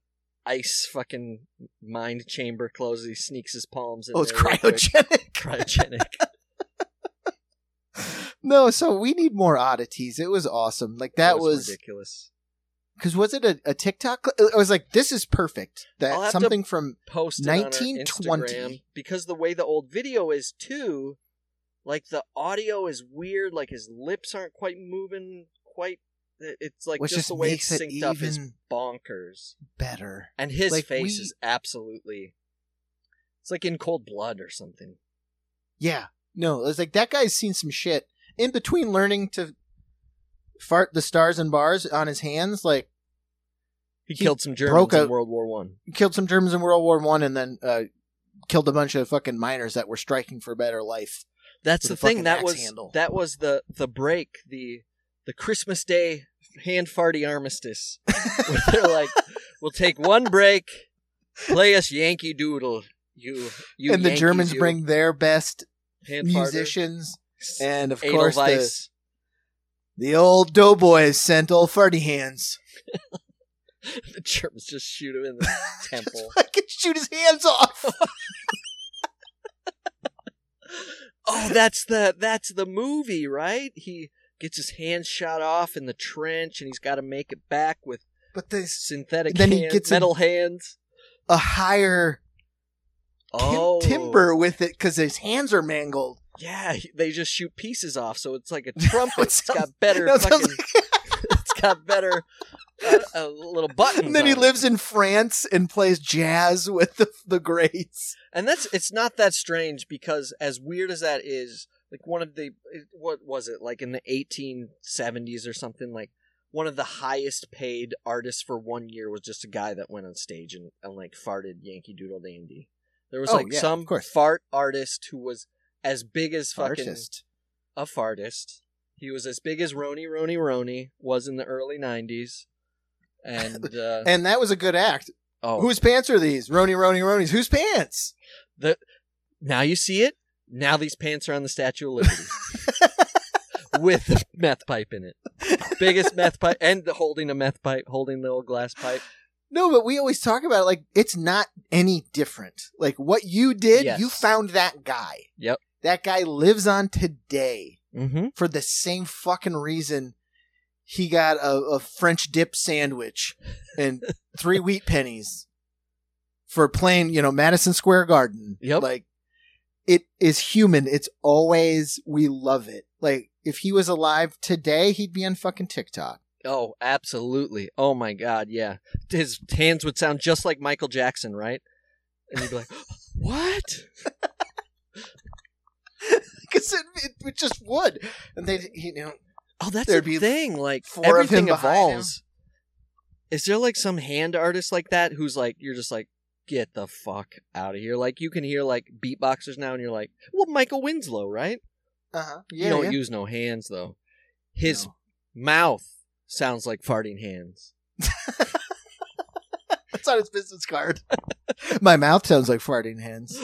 ice fucking mind chamber closes, he sneaks his palms in. Oh, it's cryogenic. No, so we need more oddities. It was awesome. Like, that was ridiculous. Because was it a TikTok? I was like, this is perfect. That's something from post 1920. Because the way the old video is, too, like, the audio is weird. Like, his lips aren't quite moving quite. It's like, just the way it's synced up is bonkers. Better. And his face is absolutely. It's like In Cold Blood or something. Yeah. No, it's like, that guy's seen some shit. In between learning to fart the stars and bars on his hands, like, he killed some Germans in World War One. Killed some Germans in World War One, and then killed a bunch of fucking miners that were striking for a better life. That's the thing. That was the break. The Christmas Day hand farty armistice. Where they're like, we'll take one break, play us Yankee Doodle. You and the Yankees, Germans bring their best musicians, and of course the old doughboys sent old farty hands. The Germans just shoot him in the temple. I can shoot his hands off. Oh, that's the movie, right? He gets his hands shot off in the trench, and he's got to make it back with synthetic metal hands. A higher timber with it because his hands are mangled. Yeah, they just shoot pieces off, so it's like a trumpet. It's got better a little button. And then he lives in France and plays jazz with the greats. And it's not that strange, because as weird as that is, like, one of the, what was it, like in the 1870s or something, like, one of the highest paid artists for 1 year was just a guy that went on stage and like farted Yankee Doodle Dandy. There was some fart artist who was as big as fucking fartist. A fartist. He was as big as Roni was in the early 90s. And and that was a good act. Oh. Whose pants are these? Roni's. Whose pants? Now you see it. Now these pants are on the Statue of Liberty. With the meth pipe in it. Biggest meth pipe. And holding a meth pipe, holding the old glass pipe. No, but we always talk about it like it's not any different. Like, what you did, you found that guy. Yep. That guy lives on today for the same fucking reason he got a French dip sandwich and 3 wheat pennies for playing, Madison Square Garden. Yep. Like, it is human. It's always, we love it. Like, if he was alive today, he'd be on fucking TikTok. Oh, absolutely. Oh, my God, yeah. His hands would sound just like Michael Jackson, right? And you'd be like, what? Because it just would. And they'd, Oh, that's the thing. Like, everything evolves. Is there, like, some hand artist like that who's like, you're just like, get the fuck out of here. Like, you can hear, like, beatboxers now, and you're like, well, Michael Winslow, right? Uh-huh. Yeah, you don't use no hands, though. His mouth sounds like farting hands. That's on his business card. My mouth sounds like farting hands.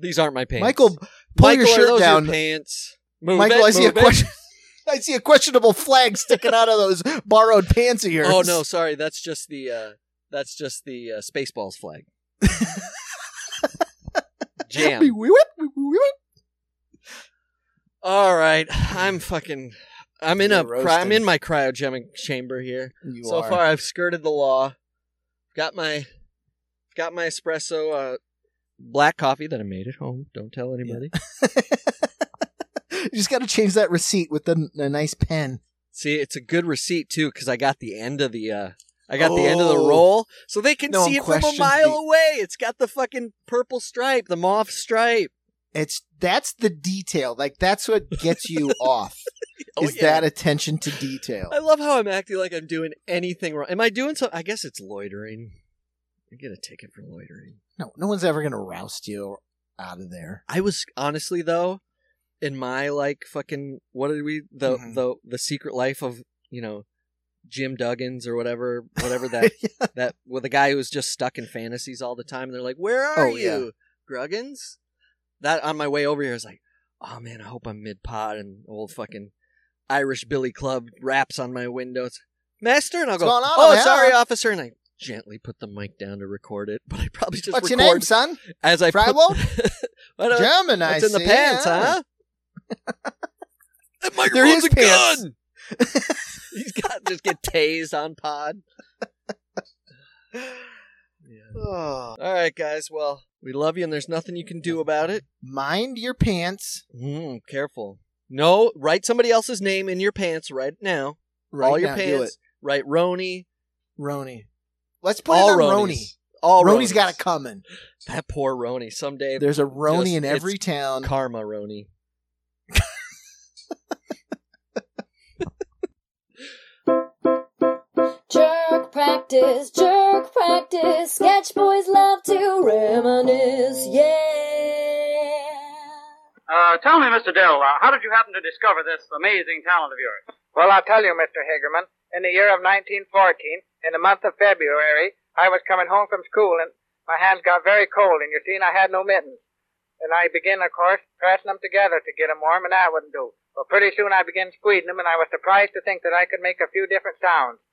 These aren't my pants. Michael, pull your shirt down. Your pants? I see a questionable flag sticking out of those borrowed pants of yours. Oh no, sorry. That's just the that's just the Spaceballs flag. Jam. All right, I'm in my cryogenic chamber here. So far, I've skirted the law. Got my espresso black coffee that I made at home. Don't tell anybody. Yeah. You just got to change that receipt with a nice pen. See, it's a good receipt too, because I got the end of the the end of the roll, so they can see it from a mile away. It's got the fucking purple stripe, the mauve stripe. That's the detail. Like, that's what gets you off. That attention to detail. I love how I'm acting like I'm doing anything wrong. Am I doing something? I guess it's loitering. I get a ticket for loitering. No one's ever going to roust you out of there. I was, honestly, though, in my, like, fucking, what did we, the secret life of, Jim Duggins or whatever that, that, well, the guy who was just stuck in fantasies all the time. And they're like, where are you? Gruggins? that on my way over here, I was like, oh man, I hope I'm mid-pod, and old fucking Irish Billy Club raps on my windows. Master, and I'll go, oh, sorry, officer, and I gently put the mic down to record it, but I probably just What's record your name, son? As I Freiwald? German, I see. It's in the pants, yeah. Huh? That microphone's a gun! He's got just get tased on pod. Yeah. Oh. All right, guys. Well, we love you, and there's nothing you can do about it. Mind your pants. Careful. No, write somebody else's name in your pants right now. Right all your now, pants. Write Roni. Roni. Let's put all it on Ronies. Roni. All Roni's got it coming. That poor Roni. Someday there's a Roni in every town. Karma Roni. Jerk practice, jerk practice. Sketch boys love to reminisce, yeah. Tell me, Mr. Darrell, how did you happen to discover this amazing talent of yours? Well, I'll tell you, Mr. Hagerman. In the year of 1914, in the month of February, I was coming home from school, and my hands got very cold, and you see, and I had no mittens. And I began, of course, pressing them together to get them warm, and that wouldn't do. Well, pretty soon I began squeezing them, and I was surprised to think that I could make a few different sounds.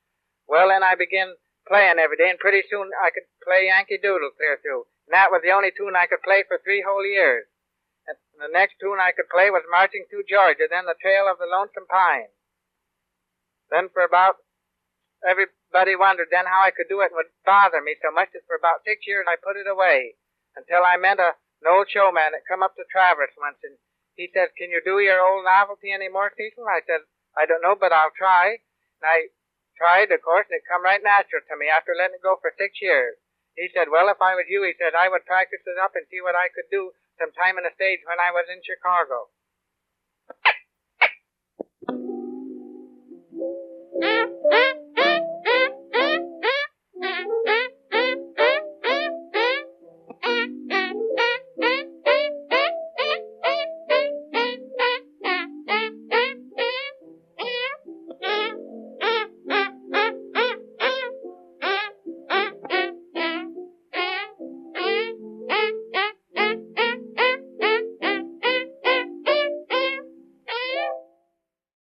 Well, then I began playing every day, and pretty soon I could play Yankee Doodle clear through. And that was the only tune I could play for 3 whole years. And the next tune I could play was Marching Through Georgia, then The Trail of the Lonesome Pine. Then for about, everybody wondered then how I could do it, and would bother me so much that for about 6 years I put it away, until I met an old showman that come up to Traverse once, and he said, "Can you do your old novelty any more, Cecil?" I said, "I don't know, but I'll try." And I tried, of course, and it come right natural to me after letting it go for 6 years. He said, "Well, if I was you," he said, "I would practice it up and see what I could do sometime on the stage when I was in Chicago."